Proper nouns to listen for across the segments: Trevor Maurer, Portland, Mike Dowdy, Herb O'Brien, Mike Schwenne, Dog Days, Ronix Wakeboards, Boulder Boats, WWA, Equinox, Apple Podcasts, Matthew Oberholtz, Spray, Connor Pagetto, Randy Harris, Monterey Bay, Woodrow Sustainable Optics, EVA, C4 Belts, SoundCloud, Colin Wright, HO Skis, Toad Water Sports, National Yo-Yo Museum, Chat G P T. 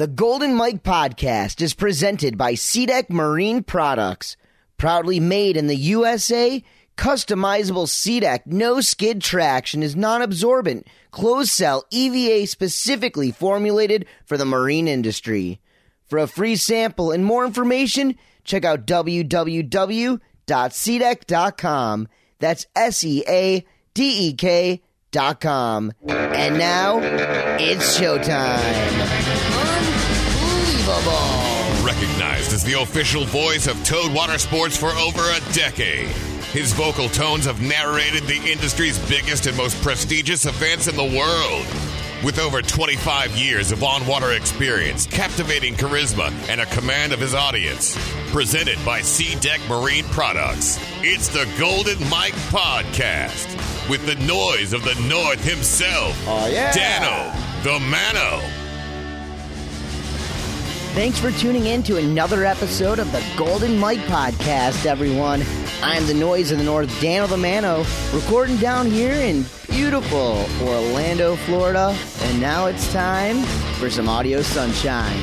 The Golden Mike Podcast is presented by SeaDek Marine Products. Proudly made in the USA, customizable SeaDek no-skid traction is non-absorbent, closed-cell EVA specifically formulated for the marine industry. For a free sample and more information, check out www.seadek.com. That's SEADEK.com. And now, it's showtime. Unbelievable. Recognized as the official voice of Toad Water Sports for over a decade. His vocal tones have narrated the industry's biggest and most prestigious events in the world. With over 25 years of on-water experience, captivating charisma, and a command of his audience. Presented by SeaDek Marine Products, it's the Golden Mike Podcast. With the noise of the North himself, Dano Limano. Thanks for tuning in to another episode of the Golden Mike Podcast, everyone. I'm the Noise of the North, Dano Limano, recording down here in beautiful Orlando, Florida. And now it's time for some audio sunshine.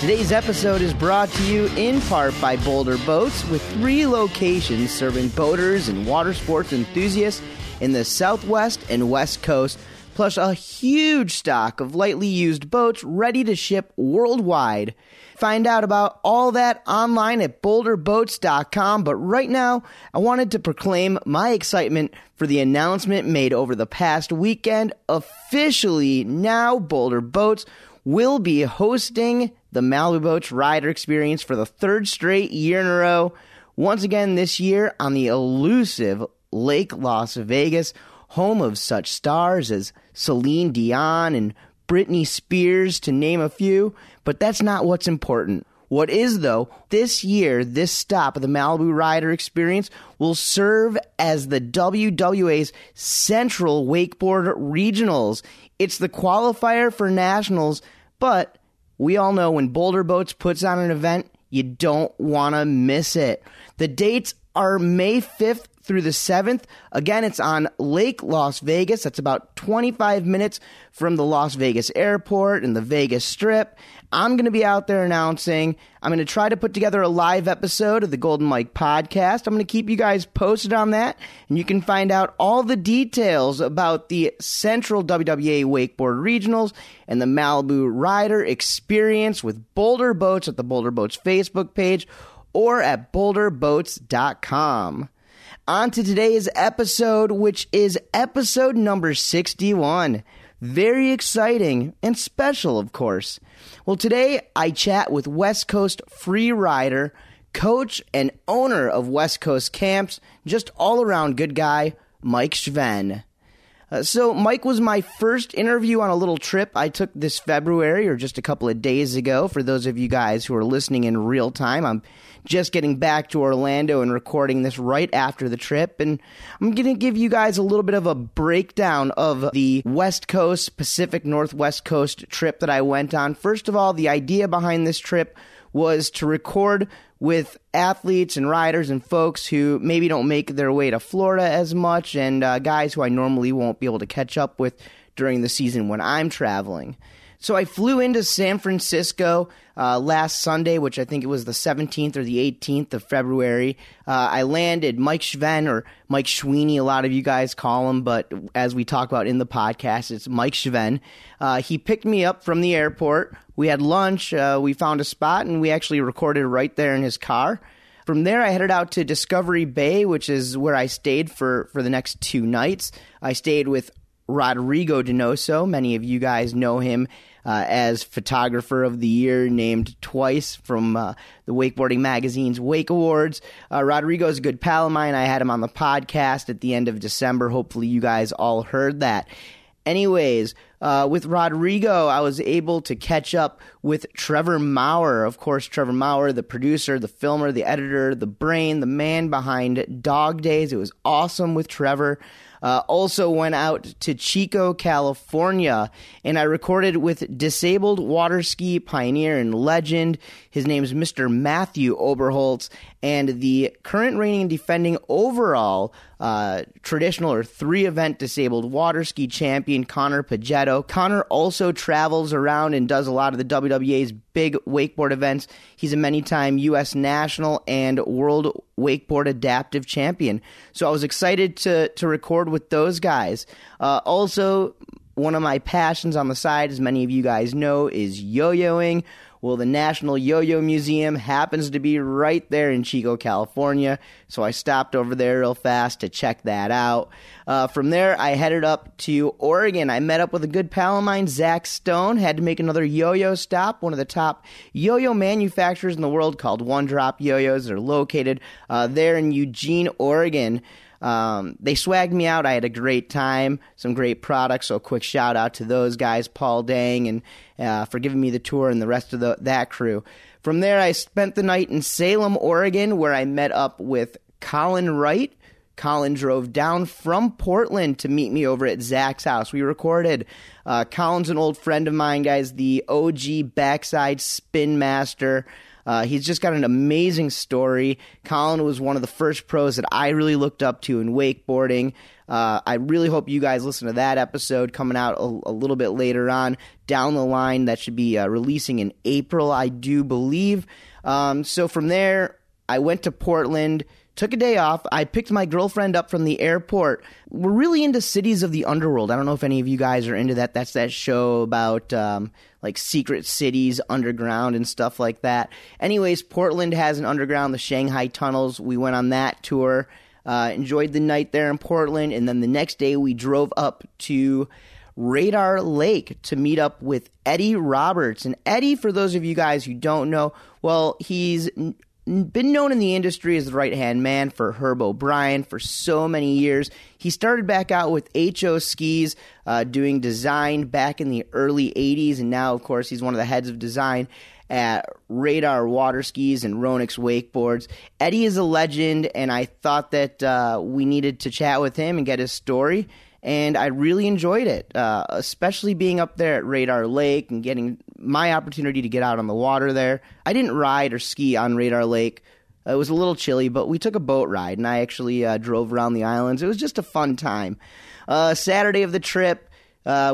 Today's episode is brought to you in part by Boulder Boats, with 3 locations serving boaters and water sports enthusiasts in the Southwest and West Coast, plus a huge stock of lightly used boats ready to ship worldwide. Find out about all that online at boulderboats.com, but right now, I wanted to proclaim my excitement for the announcement made over the past weekend. Officially, now Boulder Boats will be hosting the Malibu Boats Rider Experience for the 3rd straight year in a row, once again this year on the elusive Lake Las Vegas, home of such stars as Celine Dion and Britney Spears, to name a few. But that's not what's important. What is, though, this year, this stop of the Malibu Rider Experience will serve as the WWA's Central Wakeboard Regionals. It's the qualifier for nationals, but we all know when Boulder Boats puts on an event, you don't want to miss it. The dates are May 5th through the 7th. Again, it's on Lake Las Vegas. That's about 25 minutes from the Las Vegas airport and the Vegas Strip. I'm going to be out there announcing. I'm going to try to put together a live episode of the Golden Mike Podcast. I'm going to keep you guys posted on that, and you can find out all the details about the Central WWA Wakeboard Regionals and the Malibu Rider Experience with Boulder Boats at the Boulder Boats Facebook page or at boulderboats.com. On to today's episode, which is episode number 61. Very exciting and special, of course. Well, today I chat with West Coast free rider, coach, and owner of West Coast Camps, just all-around good guy, Mike Schwenne. So Mike was my first interview on a little trip I took this February, or just a couple of days ago. For those of you guys who are listening in real time, I'm just getting back to Orlando and recording this right after the trip, and I'm going to give you guys a little bit of a breakdown of the West Coast, Pacific Northwest Coast trip that I went on. First of all, the idea behind this trip was to record with athletes and riders and folks who maybe don't make their way to Florida as much, and guys who I normally won't be able to catch up with during the season when I'm traveling. So I flew into San Francisco last Sunday, which I think it was the 17th or the 18th of February. I landed. Mike Schwenne, or Mike Schwenne, a lot of you guys call him, but as we talk about in the podcast, it's Mike Schwenne. He picked me up from the airport. We had lunch. We found a spot, and we actually recorded right there in his car. From there, I headed out to Discovery Bay, which is where I stayed for the next 2 nights. I stayed with Rodrigo Donoso. Many of you guys know him as Photographer of the Year, named twice from the Wakeboarding Magazine's Wake Awards. Rodrigo's a good pal of mine. I had him on the podcast at the end of December. Hopefully you guys all heard that. Anyways, with Rodrigo, I was able to catch up with Trevor Maurer. Of course, Trevor Maurer, the producer, the filmer, the editor, the brain, the man behind Dog Days. It was awesome with Trevor. Also went out to Chico, California, and I recorded with disabled water ski pioneer and legend. His name's Mr. Matthew Oberholtz, and the current reigning and defending overall traditional or three-event disabled water ski champion Connor Pagetto. Connor also travels around and does a lot of the WWA's big wakeboard events. He's a many-time U.S. National and World Wakeboard Adaptive Champion. So I was excited to record with those guys. Also, one of my passions on the side, as many of you guys know, is yo-yoing. Well, the National Yo-Yo Museum happens to be right there in Chico, California, so I stopped over there real fast to check that out. From there, I headed up to Oregon. I met up with a good pal of mine, Zach Stone, had to make another yo-yo stop, one of the top yo-yo manufacturers in the world called One Drop Yo-Yos. They're located there in Eugene, Oregon. They swagged me out. I had a great time, some great products, so a quick shout out to those guys, Paul Dang, and for giving me the tour and the rest of that crew. From there, I spent the night in Salem, Oregon, where I met up with Colin Wright. Colin drove down from Portland to meet me over at Zach's house. We recorded. Colin's an old friend of mine, guys, the OG backside spin master. He's just got an amazing story. Colin was one of the first pros that I really looked up to in wakeboarding. I really hope you guys listen to that episode coming out a little bit later on down the line. That should be releasing in April, I do believe. So from there, I went to Portland, took a day off. I picked my girlfriend up from the airport. We're really into Cities of the Underworld. I don't know if any of you guys are into that. That's that show about like secret cities underground and stuff like that. Anyways, Portland has an underground, the Shanghai Tunnels. We went on that tour. Enjoyed the night there in Portland, and then the next day we drove up to Radar Lake to meet up with Eddie Roberts. And Eddie, for those of you guys who don't know, well, he's been known in the industry as the right-hand man for Herb O'Brien for so many years. He started back out with HO Skis, doing design back in the early 80s, and now, of course, he's one of the heads of design at Radar Water Skis and Ronix Wakeboards. Eddie is a legend, and I thought that we needed to chat with him and get his story, and I really enjoyed it, especially being up there at Radar Lake and getting my opportunity to get out on the water there. I didn't ride or ski on Radar Lake. It was a little chilly, but we took a boat ride, and I actually drove around the islands. It was just a fun time. Saturday of the trip,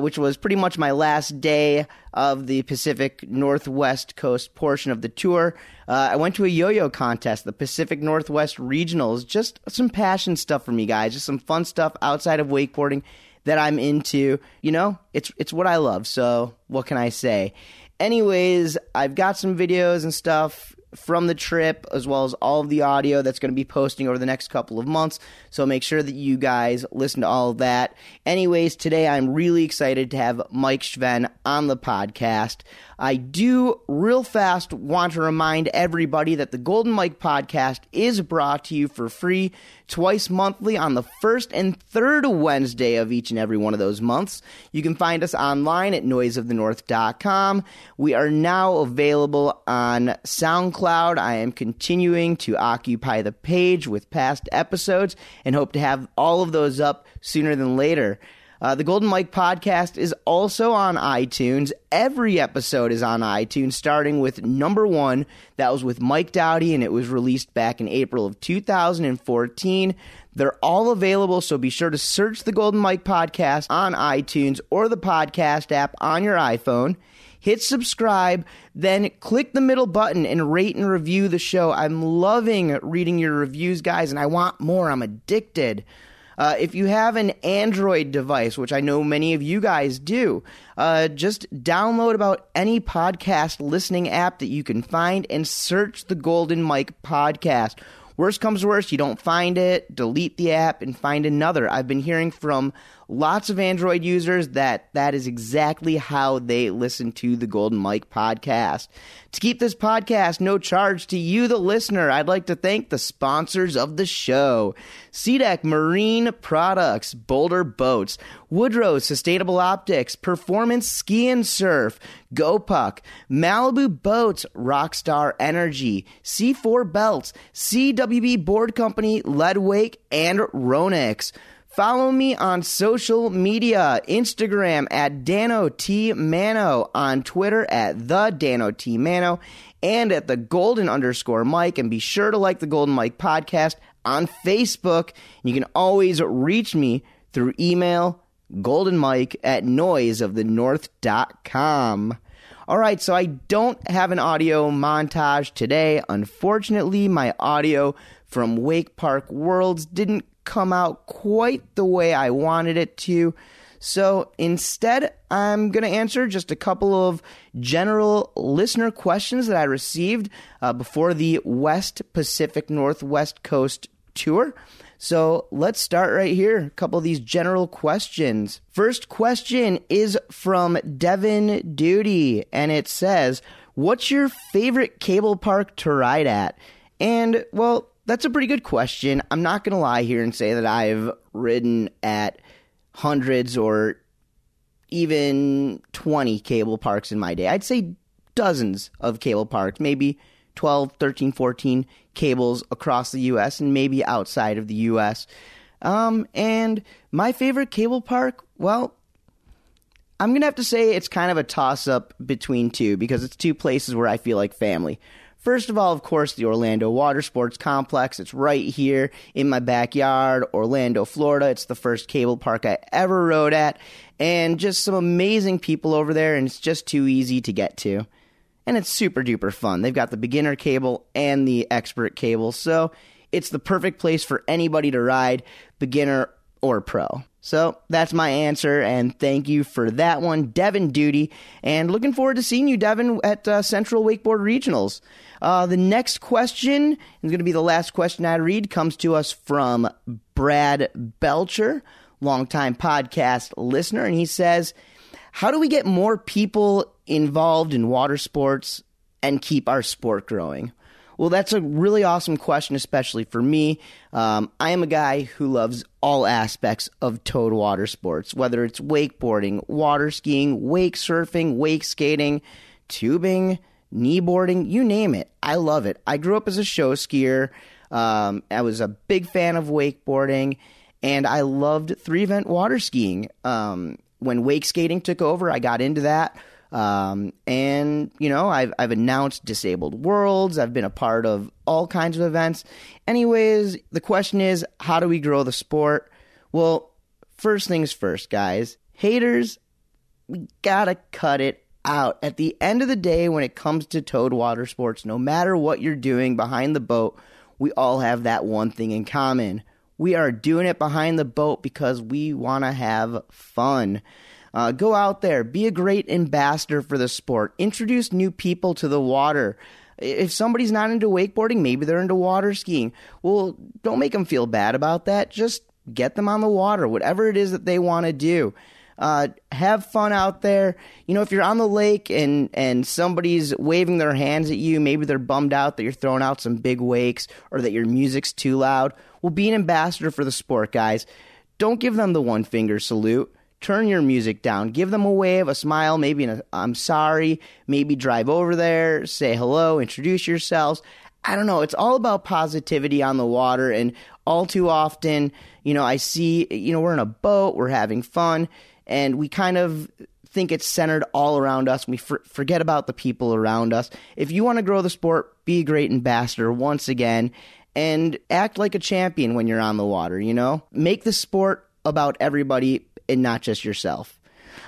which was pretty much my last day of the Pacific Northwest Coast portion of the tour. I went to a yo-yo contest, the Pacific Northwest Regionals. Just some passion stuff for me, guys. Just some fun stuff outside of wakeboarding that I'm into. You know, it's what I love, so what can I say? Anyways, I've got some videos and stuff from the trip, as well as all of the audio that's going to be posting over the next couple of months, so make sure that you guys listen to all of that. Anyways, today I'm really excited to have Mike Schwenne on the podcast. I do real fast want to remind everybody that the Golden Mike podcast is brought to you for free twice monthly on the first and third Wednesday of each and every one of those months. You can find us online at noiseofthenorth.com. We are now available on SoundCloud. I am continuing to occupy the page with past episodes and hope to have all of those up sooner than later. The Golden Mike podcast is also on iTunes. Every episode is on iTunes, starting with number 1. That was with Mike Dowdy, and it was released back in April of 2014. They're all available, so be sure to search the Golden Mike podcast on iTunes or the podcast app on your iPhone. Hit subscribe, then click the middle button and rate and review the show. I'm loving reading your reviews, guys, and I want more. I'm addicted. If you have an Android device, which I know many of you guys do, just download about any podcast listening app that you can find and search the Golden Mike podcast. Worst comes to worst, you don't find it, delete the app and find another. I've been hearing from lots of Android users that is exactly how they listen to the Golden Mike podcast. To keep this podcast no charge to you, the listener, I'd like to thank the sponsors of the show: SeaDek Marine Products, Boulder Boats, Woodrow Sustainable Optics, Performance Ski and Surf, GoPuck, Malibu Boats, Rockstar Energy, C4 Belts, CWB Board Company, Leadwake, and Ronix. Follow me on social media, Instagram at Dano T. Mano, on Twitter at the Dano T. Mano, and at the Golden _Mike, and be sure to like the Golden Mike podcast on Facebook. You can always reach me through email, goldenmike@noiseofthenorth.com. All right, so I don't have an audio montage today. Unfortunately, my audio from Wake Park Worlds didn't come out quite the way I wanted it to. So instead, I'm going to answer just a couple of general listener questions that I received before the West Pacific Northwest Coast Tour. So let's start right here. A couple of these general questions. First question is from Devin Duty, and it says, what's your favorite cable park to ride at? And, well, that's a pretty good question. I'm not going to lie here and say that I've ridden at hundreds or even 20 cable parks in my day. I'd say dozens of cable parks, maybe 12, 13, 14 cables across the U.S. and maybe outside of the U.S. And my favorite cable park, well, I'm going to have to say it's kind of a toss-up between two because it's two places where I feel like family. First of all, of course, the Orlando Water Sports Complex. It's right here in my backyard, Orlando, Florida. It's the first cable park I ever rode at, and just some amazing people over there, and it's just too easy to get to. And it's super duper fun. They've got the beginner cable and the expert cable, so it's the perfect place for anybody to ride, beginner or pro. So that's my answer, and thank you for that one, Devin Duty. And looking forward to seeing you, Devin, at Central Wakeboard Regionals. The next question, and going to be the last question I read, comes to us from Brad Belcher, longtime podcast listener, and he says, how do we get more people involved in water sports and keep our sport growing? Well, that's a really awesome question, especially for me. I am a guy who loves all aspects of Toad Water Sports, whether it's wakeboarding, water skiing, wake surfing, wake skating, tubing, kneeboarding, you name it. I love it. I grew up as a show skier. I was a big fan of wakeboarding, and I loved three-event water skiing. When wake skating took over, I got into that. And you know, I've announced Disabled Worlds. I've been a part of all kinds of events. Anyways, the question is, how do we grow the sport? Well, first things first, guys. Haters, we gotta cut it out. At the end of the day, when it comes to Toad Water Sports, no matter what you're doing behind the boat, we all have that one thing in common. We are doing it behind the boat because we want to have fun. Go out there, be a great ambassador for the sport, introduce new people to the water. If somebody's not into wakeboarding, maybe they're into water skiing. Well, don't make them feel bad about that. Just get them on the water, whatever it is that they want to do. Have fun out there. You know, if you're on the lake and somebody's waving their hands at you, maybe they're bummed out that you're throwing out some big wakes or that your music's too loud. Well, be an ambassador for the sport, guys. Don't give them the one finger salute. Turn your music down. Give them a wave, a smile, maybe an I'm sorry. Maybe drive over there, say hello, introduce yourselves. I don't know. It's all about positivity on the water. And all too often, you know, I see, you know, we're in a boat, we're having fun, and we kind of think it's centered all around us. We forget about the people around us. If you want to grow the sport, be a great ambassador once again and act like a champion when you're on the water, you know? Make the sport about everybody and not just yourself.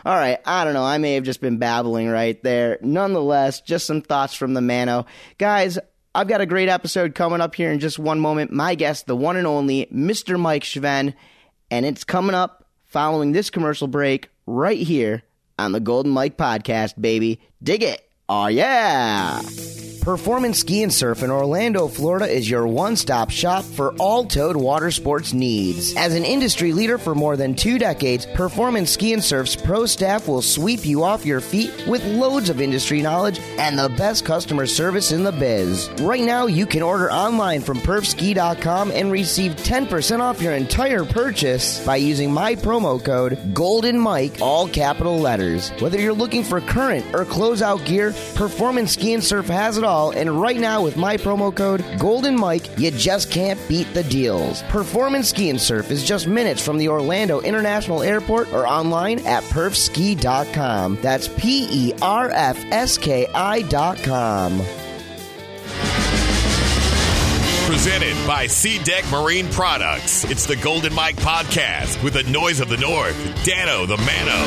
All right, I don't know. I may have just been babbling right there. Nonetheless, just some thoughts from the Mano. Guys, I've got a great episode coming up here in just one moment. My guest, the one and only Mr. Mike Schwenne, and it's coming up following this commercial break right here on the Golden Mike Podcast, baby. Dig it. Oh, yeah. Performance Ski and Surf in Orlando, Florida is your one-stop shop for all Toad Water Sports needs. As an industry leader for more than 2 decades, Performance Ski and Surf's pro staff will sweep you off your feet with loads of industry knowledge and the best customer service in the biz. Right now, you can order online from perfski.com and receive 10% off your entire purchase by using my promo code GOLDENMIKE, all capital letters. Whether you're looking for current or closeout gear, Performance Ski and Surf has it all. And right now with my promo code Golden Mike, you just can't beat the deals. Performance Ski and Surf is just minutes from the Orlando International Airport or online at perfski.com. That's perfski.com. presented by SeaDek Marine Products. It's the Golden Mike Podcast with the Noise of the North, Dano Limano.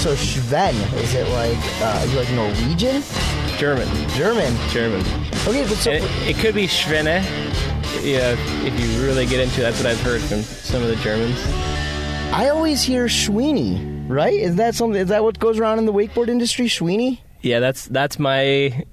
So Schwenne, is it like, is it like Norwegian? German. Okay, but so... It could be Schwenne, you know, if you really get into it. That's what I've heard from some of the Germans. I always hear Schweine, right? Is that something? Is that what goes around in the wakeboard industry, Schweine? Yeah, that's my...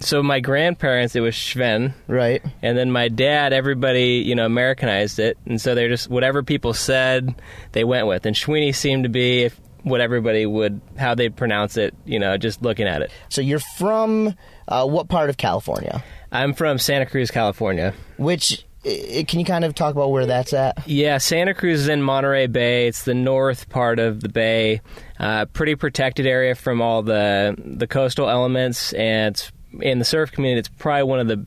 So my grandparents, it was Schwenne. Right. And then my dad, everybody, you know, Americanized it. And so they're just, whatever people said, they went with. And Schweine seemed to be... what everybody would, how they'd pronounce it, you know, just looking at it. So you're from what part of California? I'm from Santa Cruz, California. Which, can you kind of talk about where that's at? Yeah, Santa Cruz is in Monterey Bay. It's the north part of the bay. Pretty protected area from all the coastal elements. And it's, in the surf community, it's probably one of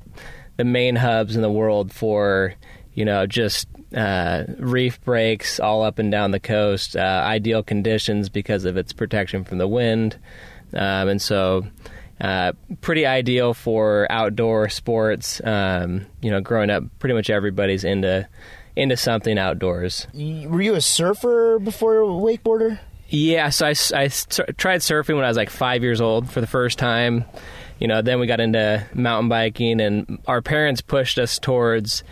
the main hubs in the world for, you know, just... reef breaks all up and down the coast, ideal conditions because of its protection from the wind, and so pretty ideal for outdoor sports. You know, growing up, pretty much everybody's into something outdoors. Were you a surfer before you were a wakeboarder? Yeah, so I tried surfing when I was like 5 years old for the first time. You know, then we got into mountain biking, and our parents pushed us towards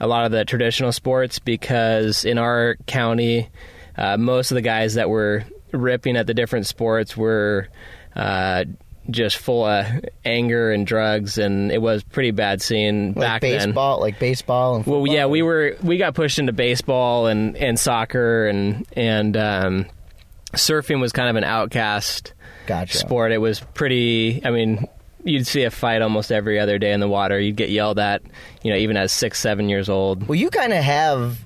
a lot of the traditional sports because in our county, most of the guys that were ripping at the different sports were just full of anger and drugs, and it was pretty bad scene back then. Baseball and football. Well, yeah, we got pushed into baseball and soccer, and surfing was kind of an outcast sport. It was pretty. I mean, you'd see a fight almost every other day in the water. You'd get yelled at, you know, even as 6, 7 years old. Well, you kind of have,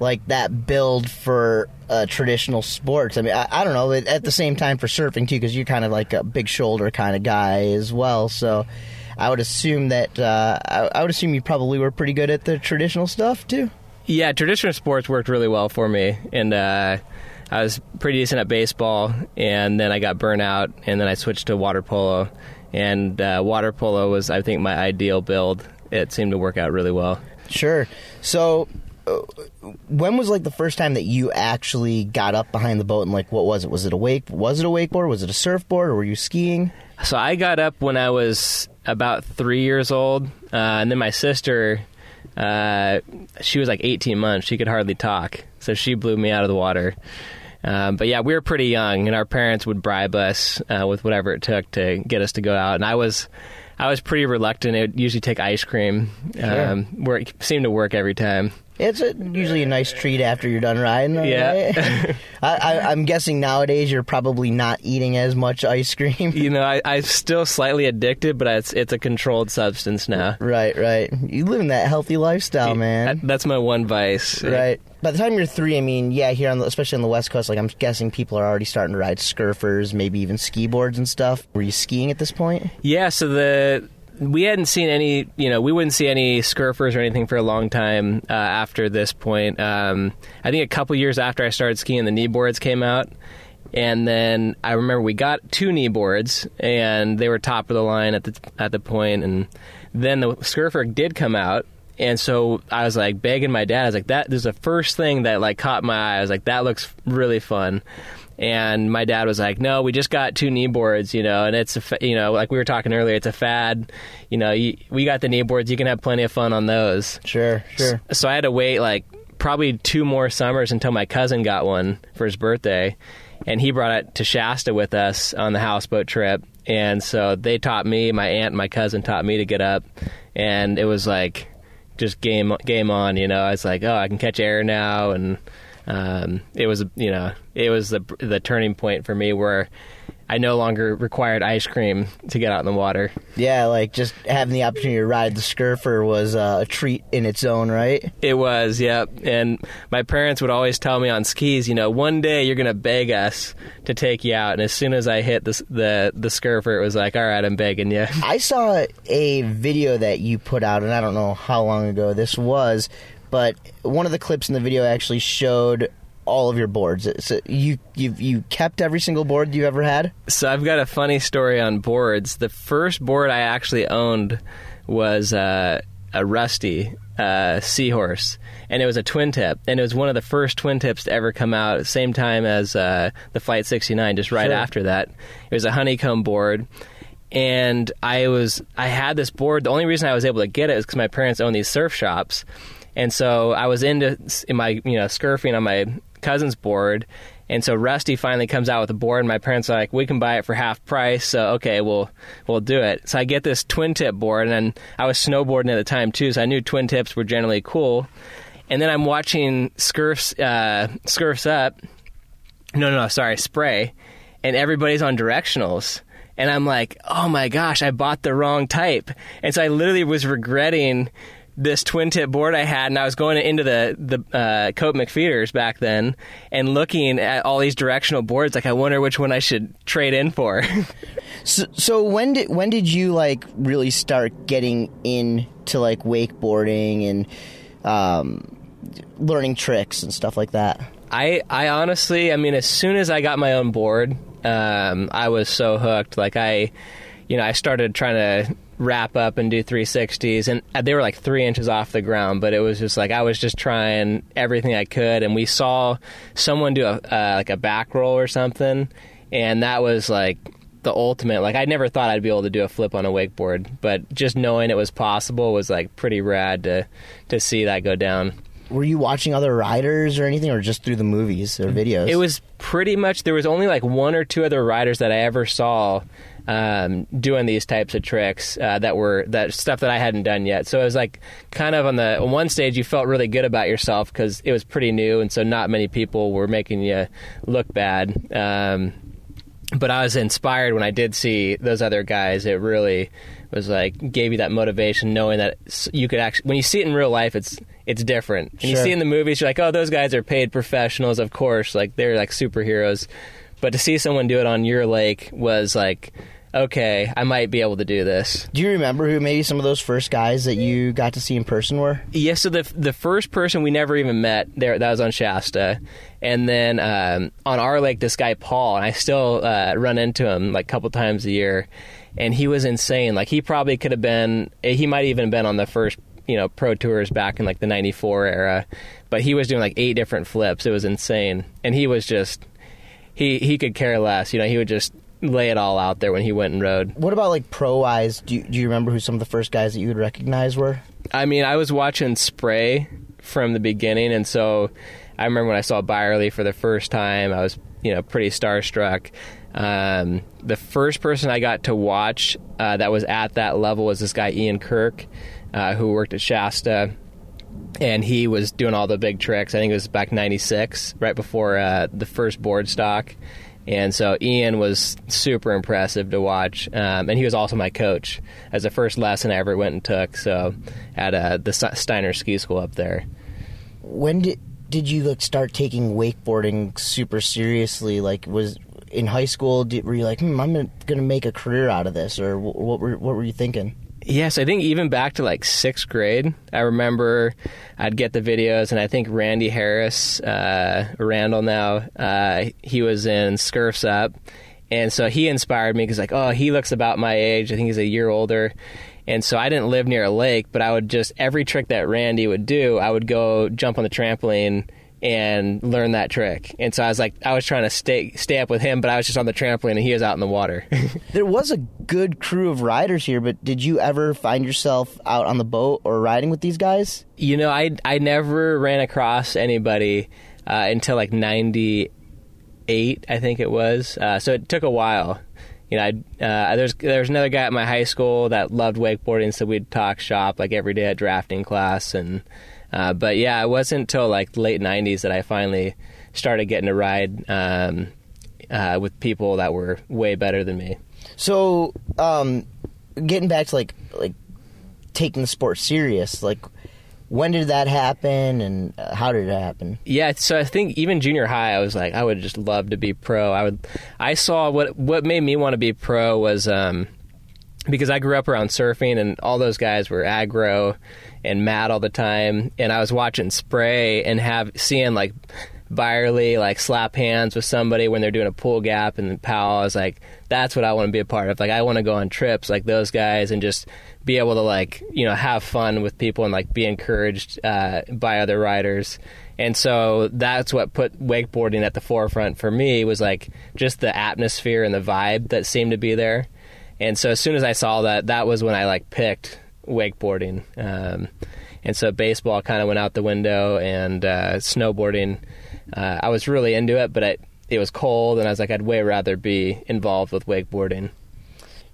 like, that build for traditional sports. I mean, I don't know, but at the same time for surfing, too, because you're kind of like a big shoulder kind of guy as well. So I would assume that I would assume you probably were pretty good at the traditional stuff, too. Yeah, traditional sports worked really well for me, and I was pretty decent at baseball, and then I got burnt out, and then I switched to water polo. And water polo was, I think, my ideal build. It seemed to work out really well. Sure. So when was, like, the first time that you actually got up behind the boat and, like, what was it? Was it a wakeboard? Was it a surfboard? Or were you skiing? So I got up when I was about 3 years old. And then my sister, she was, like, 18 months. She could hardly talk. So she blew me out of the water. But yeah, we were pretty young, and our parents would bribe us with whatever it took to get us to go out. And I was pretty reluctant. It would usually take ice cream, sure, where it seemed to work every time. It's usually a nice treat after you're done riding. Yeah, right? I'm guessing nowadays you're probably not eating as much ice cream. You know, I'm still slightly addicted, but it's a controlled substance now. Right. You're living that healthy lifestyle, man. That's my one vice. Right. By the time you're three, I mean, yeah, here, especially on the West Coast, like, I'm guessing people are already starting to ride scurfers, maybe even ski boards and stuff. Were you skiing at this point? Yeah, so we hadn't seen any, you know, we wouldn't see any scurfers or anything for a long time after this point. I think a couple years after I started skiing, the knee boards came out. And then I remember we got two knee boards, and they were top of the line at the point. And then the scurfer did come out. And so I was, like, begging my dad. I was like, "That is the first thing that, like, caught my eye." I was like, "That looks really fun." And my dad was like, "No, we just got two knee boards, you know, and it's a you know, like we were talking earlier, it's a fad. You know, we got the knee boards. You can have plenty of fun on those." Sure. So I had to wait, like, probably two more summers until my cousin got one for his birthday, and he brought it to Shasta with us on the houseboat trip. And so they taught me, my aunt and my cousin taught me to get up, and it was like, just game on, you know. It's like, oh, I can catch air now, and it was the turning point for me where I no longer required ice cream to get out in the water. Yeah, like just having the opportunity to ride the Scurfer was a treat in its own right. It was, yeah. And my parents would always tell me on skis, you know, one day you're going to beg us to take you out. And as soon as I hit the Scurfer, it was like, all right, I'm begging you. I saw a video that you put out, and I don't know how long ago this was, but one of the clips in the video actually showed all of your boards. So you kept every single board you ever had? So I've got a funny story on boards. The first board I actually owned was a Rusty Seahorse, and it was a twin tip, and it was one of the first twin tips to ever come out, same time as the Flight 69, just right after that. It was a honeycomb board. And I had this board. The only reason I was able to get it is because my parents owned these surf shops. And so I was in my, you know, scurfing on my cousin's board. And so Rusty finally comes out with a board, and my parents are like, we can buy it for half price, so okay, we'll do it. So I get this twin tip board, and then I was snowboarding at the time too, so I knew twin tips were generally cool. And then I'm watching Spray, and everybody's on directionals. And I'm like, oh my gosh, I bought the wrong type. And so I literally was regretting this twin tip board I had, and I was going into the Cope McFeeders back then and looking at all these directional boards, like I wonder which one I should trade in for. So when did you like really start getting into like wakeboarding and learning tricks and stuff like that? I honestly, I mean, as soon as I got my own board, I was so hooked. Like I started trying to wrap up and do 360s, and they were like 3 inches off the ground, but it was just like I was just trying everything I could. And we saw someone do a back roll or something, and that was like the ultimate. Like I never thought I'd be able to do a flip on a wakeboard, but just knowing it was possible was like pretty rad to see that go down. Were you watching other riders or anything, or just through the movies or videos? It was pretty much, there was only like one or two other riders that I ever saw doing these types of tricks that stuff that I hadn't done yet. So it was like kind of on one stage you felt really good about yourself because it was pretty new, and so not many people were making you look bad. But I was inspired when I did see those other guys. It really was like gave you that motivation, knowing that you could actually, when you see it in real life, it's different. And You see it in the movies, you're like, oh, those guys are paid professionals, of course, like they're like superheroes. But to see someone do it on your lake was like, okay, I might be able to do this. Do you remember who maybe some of those first guys that you got to see in person were? Yeah, so the first person we never even met, that was on Shasta. And then on our lake, this guy, Paul, and I still run into him like a couple times a year. And he was insane. Like he probably could have been, he might even have been on the first, you know, pro tours back in like the 94 era. But he was doing like 8 different flips. It was insane. And he was just, he could care less. You know, he would just lay it all out there when he went and rode. What about like pro-wise? Do you remember who some of the first guys that you would recognize were? I mean, I was watching Spray from the beginning, and so I remember when I saw Byerly for the first time, I was, you know, pretty starstruck. The first person I got to watch that was at that level was this guy Ian Kirk, who worked at Shasta, and he was doing all the big tricks. I think it was back '96, right before the first board stock. And so Ian was super impressive to watch, and he was also my coach as the first lesson I ever went and took. So at the Steiner Ski School up there. When did you like start taking wakeboarding super seriously? Like was in high school? Were you like, I'm going to make a career out of this, or what were you thinking? Yes, I think even back to like 6th grade, I remember I'd get the videos, and I think Randy Harris, Randall now, he was in Scurfs Up, and so he inspired me because like, oh, he looks about my age. I think he's a year older, and so I didn't live near a lake, but I would just, every trick that Randy would do, I would go jump on the trampoline and learn that trick. And so I was like, I was trying to stay up with him, but I was just on the trampoline and he was out in the water. There was a good crew of riders here, but did you ever find yourself out on the boat or riding with these guys? You know, I never ran across anybody until like 98, I think it was. So it took a while. You know, there's another guy at my high school that loved wakeboarding, so we'd talk shop like every day at drafting class, and but yeah, it wasn't until like late '90s that I finally started getting to ride with people that were way better than me. So, getting back to like taking the sport serious, like, when did that happen and how did it happen? Yeah, so I think even junior high, I was like, I would just love to be pro. I saw what made me want to be pro was because I grew up around surfing and all those guys were aggro and mad all the time, and I was watching Spray and seeing like Byerly like slap hands with somebody when they're doing a pull gap and the powell. I was like, that's what I want to be a part of. Like, I want to go on trips like those guys and just be able to, like, you know, have fun with people and, like, be encouraged by other riders. And so that's what put wakeboarding at the forefront for me, was, like, just the atmosphere and the vibe that seemed to be there. And so as soon as I saw that, that was when I, like, picked wakeboarding. And so baseball kind of went out the window, and snowboarding. I was really into it, but it was cold, and I was like, I'd way rather be involved with wakeboarding.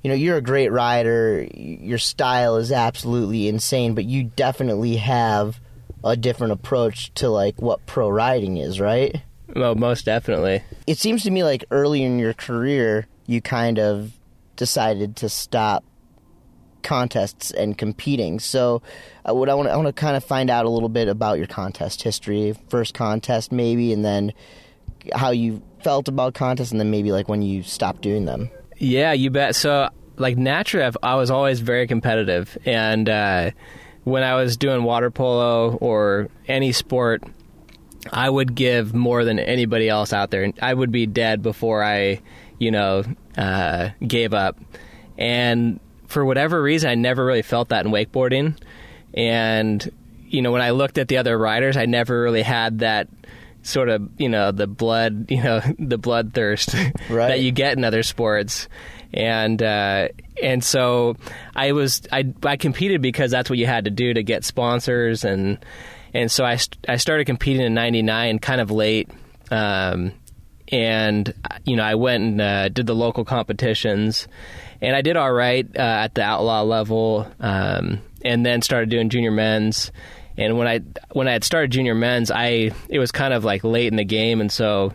You know, you're a great rider. Your style is absolutely insane, but you definitely have a different approach to, like, what pro riding is, right? Well, most definitely. It seems to me like early in your career, you kind of decided to stop contests and competing. So what I want to kind of find out a little bit about your contest history, first contest maybe, and then how you felt about contests, and then maybe, like, when you stopped doing them. Yeah, you bet. So, like, naturally, I was always very competitive. And when I was doing water polo or any sport, I would give more than anybody else out there. And I would be dead before I, you know, gave up. And for whatever reason, I never really felt that in wakeboarding. And, you know, when I looked at the other riders, I never really had that sort of, you know, the bloodthirst right. that you get in other sports. And so I competed because that's what you had to do to get sponsors. And so I started competing in 99, kind of late. And, you know, I went and did the local competitions, and I did all right at the outlaw level, and then started doing junior men's. And when I had started junior men's, it was kind of like late in the game, and so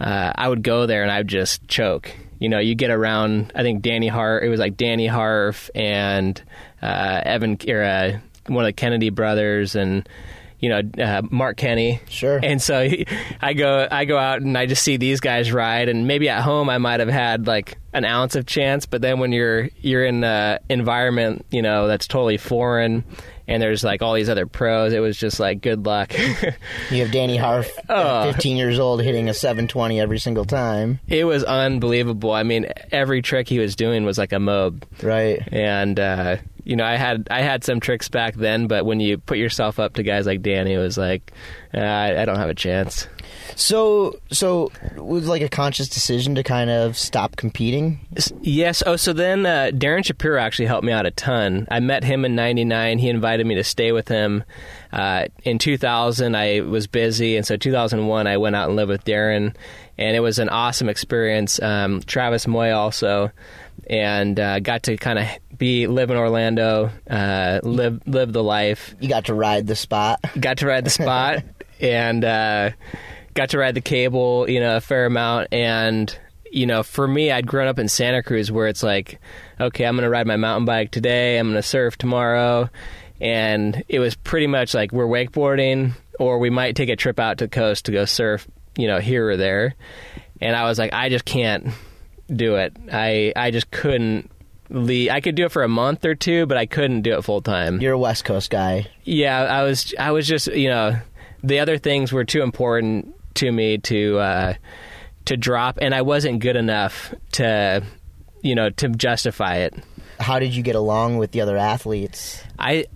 I would go there and I would just choke. You know, you get around, I think Danny Harf and Evan, or one of the Kennedy brothers, and, you know, Mark Kenny. Sure. And so I go out and I just see these guys ride, and maybe at home I might have had like an ounce of chance, but then when you're in an environment, you know, that's totally foreign, and there's, like, all these other pros, it was just, like, good luck. You have Danny Harf, 15 years old, hitting a 720 every single time. It was unbelievable. I mean, every trick he was doing was, like, a mob. Right. And, you know, I had some tricks back then, but when you put yourself up to guys like Danny, it was like, I don't have a chance. So it was, like, a conscious decision to kind of stop competing? Yes. Oh, so then Darren Shapiro actually helped me out a ton. I met him in 99. He invited me to stay with him. In 2000, I was busy, and so 2001, I went out and lived with Darren, and it was an awesome experience. Travis Moy also, and got to kind of live in Orlando, live the life. You got to ride the spot. Got to ride the spot. And got to ride the cable, you know, a fair amount. And, you know, for me, I'd grown up in Santa Cruz, where it's like, okay, I'm going to ride my mountain bike today, I'm going to surf tomorrow. And it was pretty much like, we're wakeboarding, or we might take a trip out to the coast to go surf, you know, here or there. And I was like, I just can't do it. I just couldn't. I could do it for a month or two, but I couldn't do it full time. You're a West Coast guy. Yeah, I was just, you know, the other things were too important to me to drop, and I wasn't good enough to, you know, to justify it. How did you get along with the other athletes? I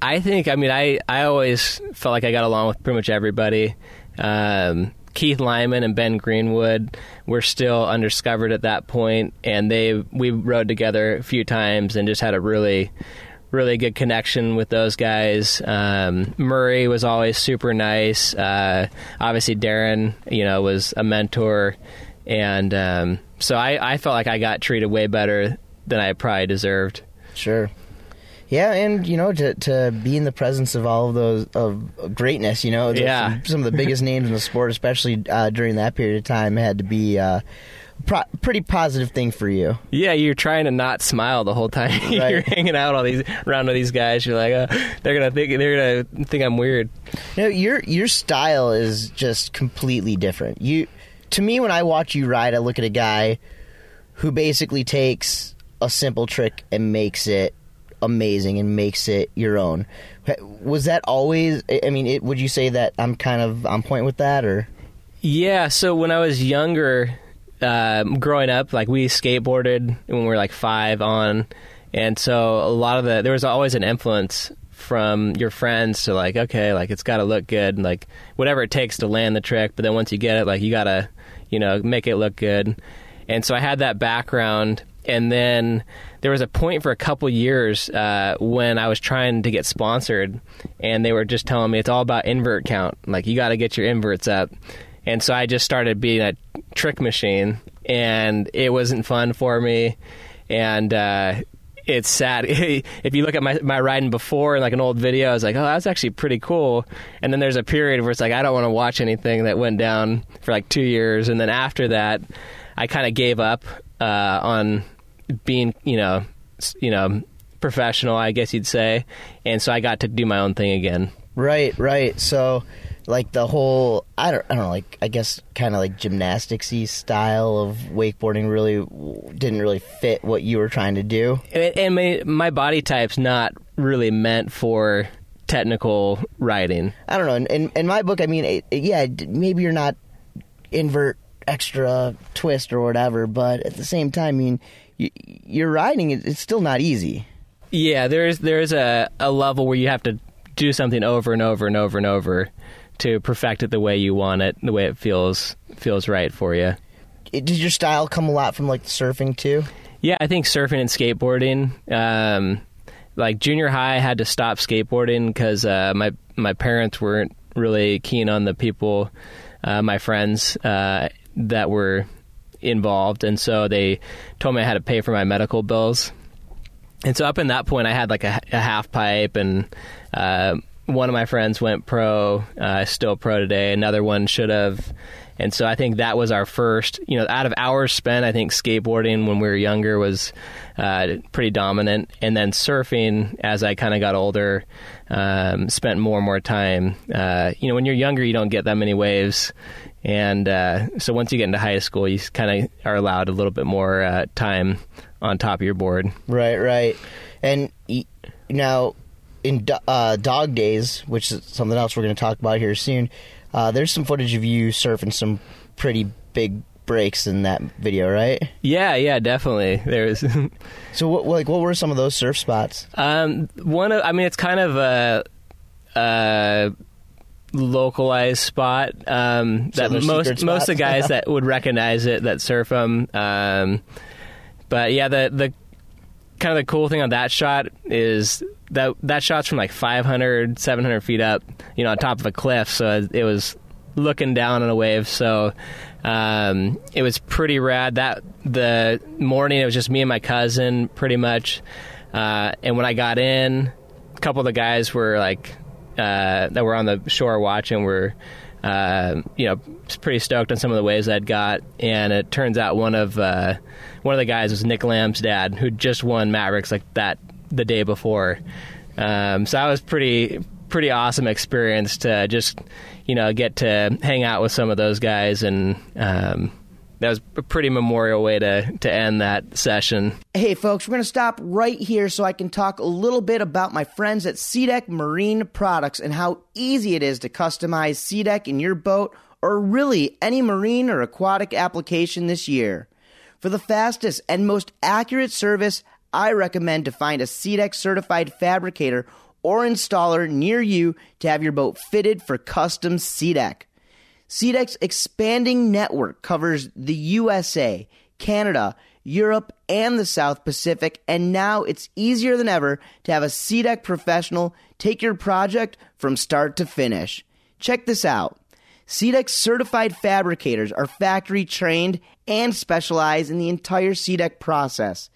always felt like I got along with pretty much everybody. Keith Lyman and Ben Greenwood were still undiscovered at that point, and we rode together a few times and just had a really, really good connection with those guys. Murray was always super nice. Obviously, Darren, you know, was a mentor, and so I felt like I got treated way better than I probably deserved. Sure. Yeah, and, you know, to be in the presence of all of those, of greatness, you know, yeah. Some of the biggest names in the sport, especially during that period of time, had to be pretty positive thing for you. Yeah, you're trying to not smile the whole time. Right. You're hanging out around all these guys. You're like, they're gonna think I'm weird. You know, your style is just completely different. To me, when I watch you ride, I look at a guy who basically takes a simple trick and makes it amazing and makes it your own. Was that always? I mean, would you say that I'm kind of on point with that, or? Yeah. So when I was younger. Growing up, like, we skateboarded when we were like 5 on, and so a lot of there was always an influence from your friends to like, okay, like, it's got to look good, and like whatever it takes to land the trick, but then once you get it, like, you gotta, you know, make it look good. And so I had that background, and then there was a point for a couple years when I was trying to get sponsored, and they were just telling me it's all about invert count, like, you got to get your inverts up. And so I just started being a trick machine, and it wasn't fun for me, and it's sad. If you look at my riding before in like an old video, I was like, oh, that's actually pretty cool. And then there's a period where it's like, I don't want to watch anything that went down for like 2 years. And then after that, I kind of gave up on being, you know, professional, I guess you'd say. And so I got to do my own thing again. Right. So... like the whole, I don't know, like, I guess kind of like gymnastics-y style of wakeboarding really didn't really fit what you were trying to do. And my body type's not really meant for technical riding. I don't know. In my book, I mean, maybe you're not invert, extra, twist or whatever, but at the same time, I mean, your riding, it's still not easy. Yeah, there's a level where you have to do something over and over and over and over to perfect it the way you want it, the way it feels right for you. Did your style come a lot from like surfing too? Yeah, I think surfing and skateboarding. Like junior high, I had to stop skateboarding because my parents weren't really keen on the people, my friends that were involved, and so they told me I had to pay for my medical bills. And so up in that point, I had like a half pipe, and one of my friends went pro, still pro today. Another one should have. And so I think that was our first, out of hours spent, I think skateboarding when we were younger was pretty dominant. And then surfing, as I kind of got older, spent more and more time. When you're younger, you don't get that many waves. And so once you get into high school, you kind of are allowed a little bit more time on top of your board. Right. And now... in Dog Days, which is something else we're going to talk about here soon, there's some footage of you surfing some pretty big breaks in that video, right? Yeah, definitely. There is. So, what were some of those surf spots? It's kind of a localized spot that most of the guys that would recognize it that surf them. But yeah, the kind of the cool thing on that shot is. That shot's from like 500, 700 feet up, on top of a cliff. So it was looking down on a wave. So it was pretty rad. That the morning, it was just me and my cousin, pretty much. And when I got in, a couple of the guys were like that were on the shore watching were pretty stoked on some of the waves I'd got. And it turns out one of the guys was Nick Lamb's dad, who just won Mavericks like that. The day before. So that was pretty awesome experience to just, get to hang out with some of those guys. And that was a pretty memorial way to end that session. Hey, folks, we're going to stop right here so I can talk a little bit about my friends at SeaDek Marine Products and how easy it is to customize SeaDek in your boat or really any marine or aquatic application this year. For the fastest and most accurate service, I recommend to find a SeaDek certified fabricator or installer near you to have your boat fitted for custom SeaDek. SeaDek's expanding network covers the USA, Canada, Europe, and the South Pacific, and now it's easier than ever to have a SeaDek professional take your project from start to finish. Check this out. SeaDek certified fabricators are factory trained and specialize in the entire SeaDek process.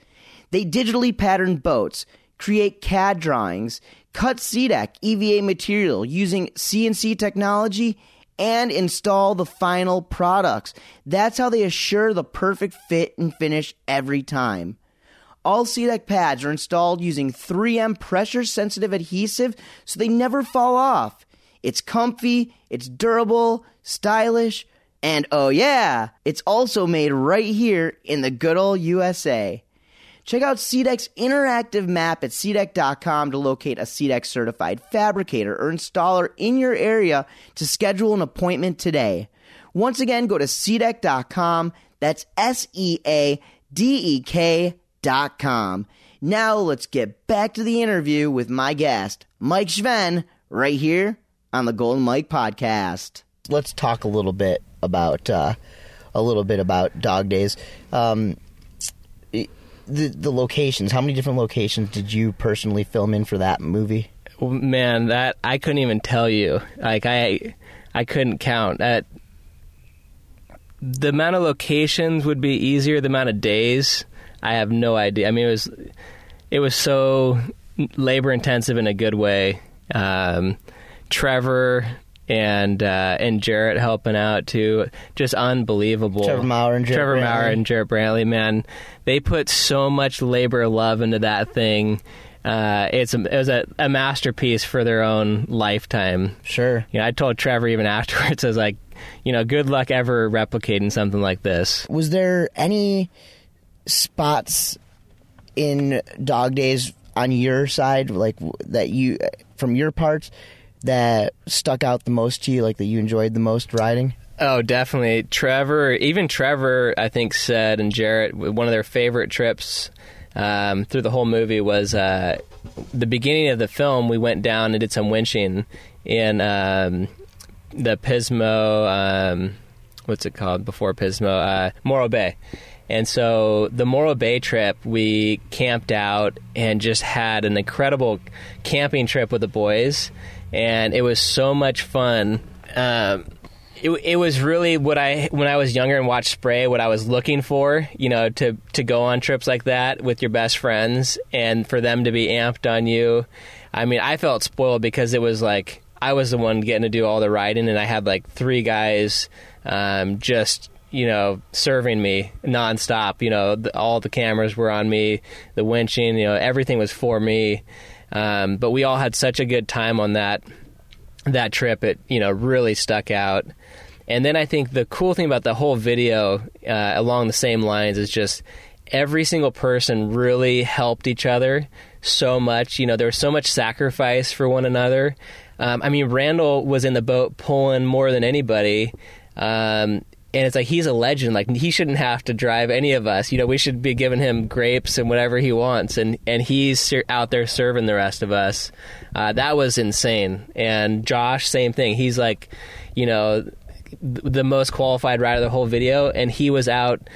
They digitally pattern boats, create CAD drawings, cut SeaDek EVA material using CNC technology, and install the final products. That's how they assure the perfect fit and finish every time. All SeaDek pads are installed using 3M pressure-sensitive adhesive so they never fall off. It's comfy, it's durable, stylish, and oh yeah, it's also made right here in the good old USA. Check out SeaDek's interactive map at SeaDek.com to locate a SeaDek certified fabricator or installer in your area to schedule an appointment today. Once again, go to SeaDek.com. That's SeaDek.com. Now let's get back to the interview with my guest, Mike Schwenne, right here on the Golden Mike Podcast. Let's talk a little bit about Dog Days. The locations. How many different locations did you personally film in for that movie? Man, that I couldn't even tell you. Like I couldn't count. The amount of locations would be easier. The amount of days, I have no idea. I mean, it was so labor intensive in a good way. Trevor and Jarrett helping out too, just unbelievable. Trevor Maurer and Jarrett Brantley, man, they put so much labor, love into that thing. It was a masterpiece for their own lifetime. Sure, I told Trevor even afterwards, I was like, good luck ever replicating something like this. Was there any spots in Dog Days on your side, like that you from your parts, that stuck out the most to you, like that you enjoyed the most riding? Oh, definitely. Trevor, I think, said, and Jarrett, one of their favorite trips through the whole movie was the beginning of the film. We went down and did some winching in the Pismo, what's it called before Pismo? Morro Bay. And so the Morro Bay trip, we camped out and just had an incredible camping trip with the boys. And it was so much fun. It was really when I was younger and watched Spray, what I was looking for, to go on trips like that with your best friends and for them to be amped on you. I mean, I felt spoiled because it was like I was the one getting to do all the riding, and I had like three guys just serving me nonstop. All the cameras were on me, the winching, everything was for me. But we all had such a good time on that trip. It, really stuck out. And then I think the cool thing about the whole video along the same lines is just every single person really helped each other so much. There was so much sacrifice for one another. Randall was in the boat pulling more than anybody. And it's like he's a legend. Like, he shouldn't have to drive any of us. We should be giving him grapes and whatever he wants. And he's out there serving the rest of us. That was insane. And Josh, same thing. He's like, the most qualified rider of the whole video. And he was out,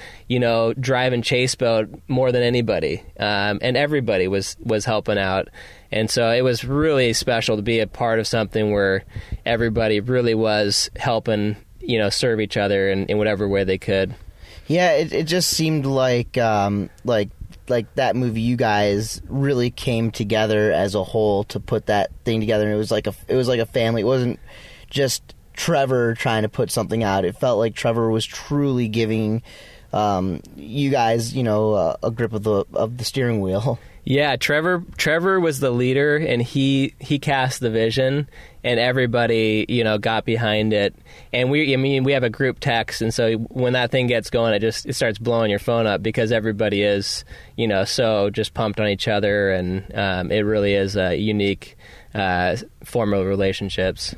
driving chase boat more than anybody. And everybody was helping out. And so it was really special to be a part of something where everybody really was helping serve each other in whatever way they could. Yeah, it just seemed like that movie, you guys really came together as a whole to put that thing together, and it was like a family. It wasn't just Trevor trying to put something out. It felt like Trevor was truly giving you guys, a grip of the steering wheel. Yeah, Trevor was the leader, and he cast the vision, and everybody, got behind it. And we have a group text, and so when that thing gets going, it starts blowing your phone up because everybody is, so just pumped on each other, and it really is a unique form of relationships.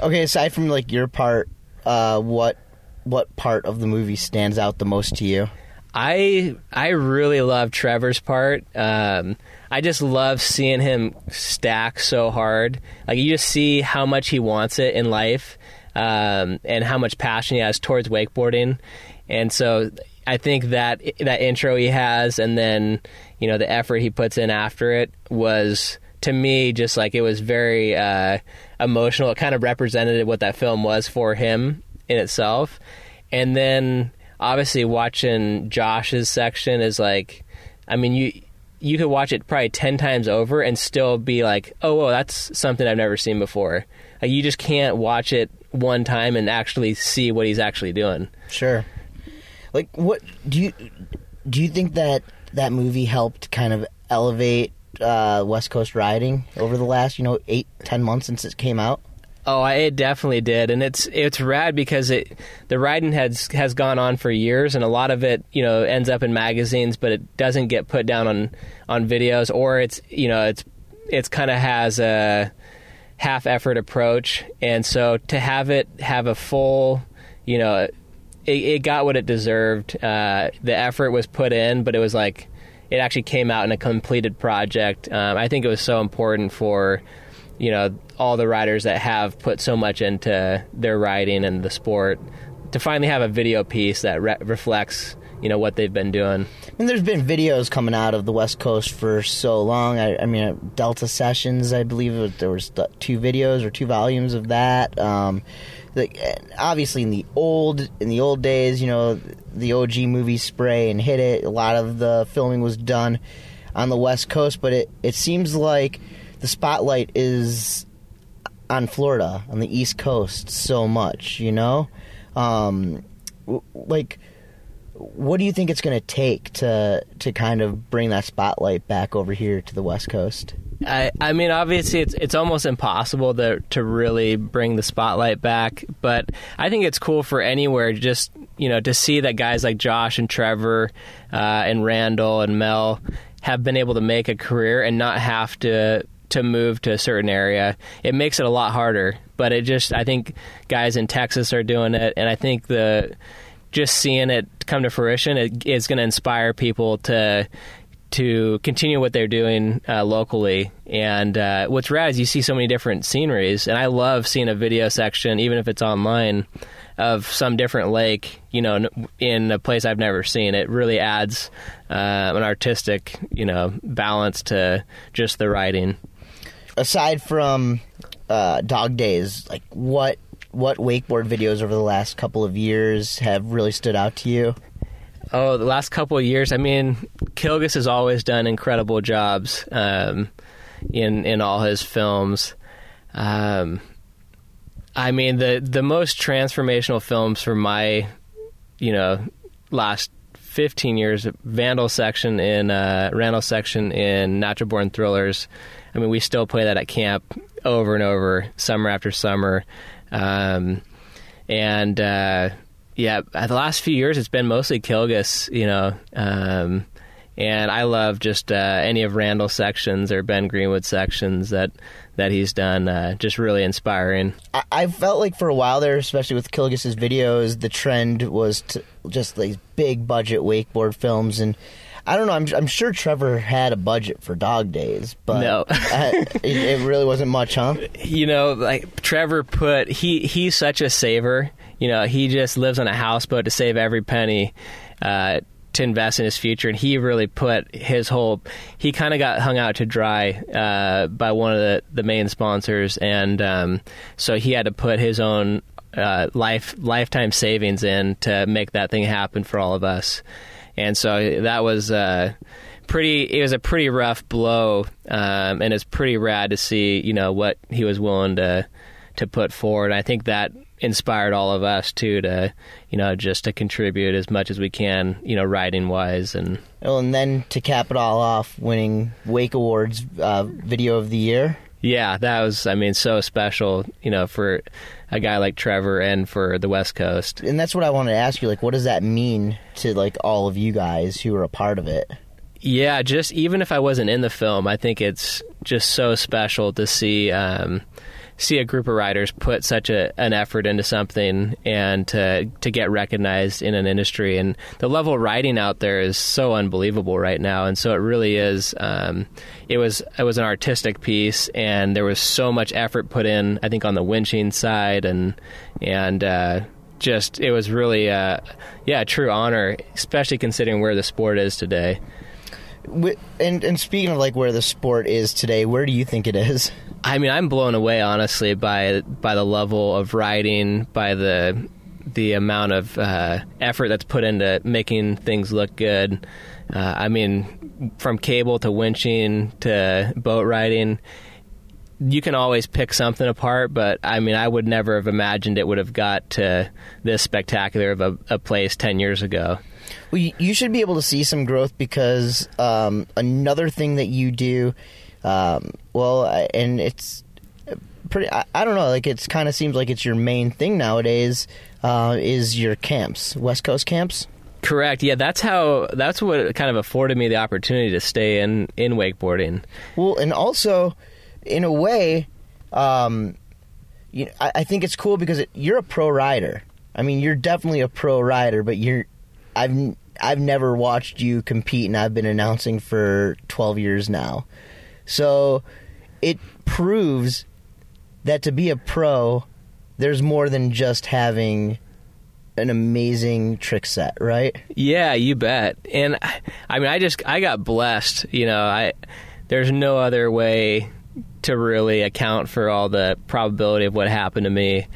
Okay, aside from like your part, what part of the movie stands out the most to you? I really love Trevor's part. I just love seeing him stack so hard. Like, you just see how much he wants it in life, and how much passion he has towards wakeboarding. And so I think that intro he has, and then the effort he puts in after it was, to me, just like, it was very emotional. It kind of represented what that film was for him in itself. And then obviously watching Josh's section is like, I mean, you could watch it probably 10 times over and still be like, oh, well, that's something I've never seen before. Like, you just can't watch it one time and actually see what he's actually doing. Sure. Like, what do you think that movie helped kind of elevate West Coast riding over the last 8-10 months since it came out? Oh, it definitely did, and it's rad because the riding has gone on for years, and a lot of it ends up in magazines, but it doesn't get put down on videos, or it's kind of has a half effort approach, and so to have it have a full it got what it deserved. The effort was put in, but it was like it actually came out in a completed project. I think it was so important for all the riders that have put so much into their riding and the sport to finally have a video piece that reflects, what they've been doing. I mean, there's been videos coming out of the West Coast for so long. I mean, Delta Sessions, I believe there was 2 videos or 2 volumes of that. Obviously in the old days, the OG movie Spray and Hit It, a lot of the filming was done on the West Coast, but it seems like the spotlight is on Florida, on the East Coast, so much, what do you think it's going to take to kind of bring that spotlight back over here to the West Coast? I mean, obviously, it's almost impossible to really bring the spotlight back, but I think it's cool for anywhere just to see that guys like Josh and Trevor and Randall and Mel have been able to make a career and not have to move to a certain area. It makes it a lot harder, but I think guys in Texas are doing it, and I think just seeing it come to fruition, it is going to inspire people to continue what they're doing locally. And what's rad is you see so many different sceneries, and I love seeing a video section, even if it's online, of some different lake, in a place I've never seen. It really adds an artistic, balance to just the riding. Aside from Dog Days, like what wakeboard videos over the last couple of years have really stood out to you? Oh, the last couple of years. I mean, Kilgus has always done incredible jobs in all his films. I mean, the most transformational films for my, last 15 years, Vandal section in Randall section in Natural Born Thrillers. I mean, we still play that at camp over and over, summer after summer. The last few years, it's been mostly Kilgus, and I love just any of Randall's sections or Ben Greenwood's sections that he's done, just really inspiring. I felt like for a while there, especially with Kilgus's videos, the trend was to just these big-budget wakeboard films, and I don't know, I'm sure Trevor had a budget for Dog Days, but no. it really wasn't much, huh? Trevor he's such a saver. He just lives on a houseboat to save every penny to invest in his future, and he really put his whole... He kind of got hung out to dry by one of the main sponsors, and so he had to put his own lifetime savings in to make that thing happen for all of us. And so that was it was a pretty rough blow, and it's pretty rad to see, what he was willing to put forward. I think that inspired all of us too to just to contribute as much as we can riding wise, and then to cap it all off, winning Wake Awards video of the year. Yeah, that was so special for a guy like Trevor and for the West Coast. And that's what I wanted to ask you, what does that mean to all of you guys who were a part of it? Yeah, just even if I wasn't in the film, I think it's just so special to see a group of riders put such an effort into something and to get recognized in an industry. And the level of riding out there is so unbelievable right now. And so it really is, it was an artistic piece, and there was so much effort put in, I think, on the winching side, and it was really, a true honor, especially considering where the sport is today. And speaking of where the sport is today, where do you think it is? I mean, I'm blown away, honestly, by the level of riding, by the amount of effort that's put into making things look good. From cable to winching to boat riding, you can always pick something apart, but I mean, I would never have imagined it would have got to this spectacular of a place 10 years ago. Well, you should be able to see some growth because another thing that you do, and it's pretty, I don't know, like it's kind of seems like it's your main thing nowadays is your camps, West Coast camps. Correct. Yeah, that's what kind of afforded me the opportunity to stay in wakeboarding. Well, and also, in a way, I think it's cool because you're a pro rider. I mean, you're definitely a pro rider, but I've never watched you compete, and I've been announcing for 12 years now. So it proves that to be a pro, there's more than just having an amazing trick set, right? Yeah, you bet. And I mean, I got blessed. You know, there's no other way to really account for all the probability of what happened to me.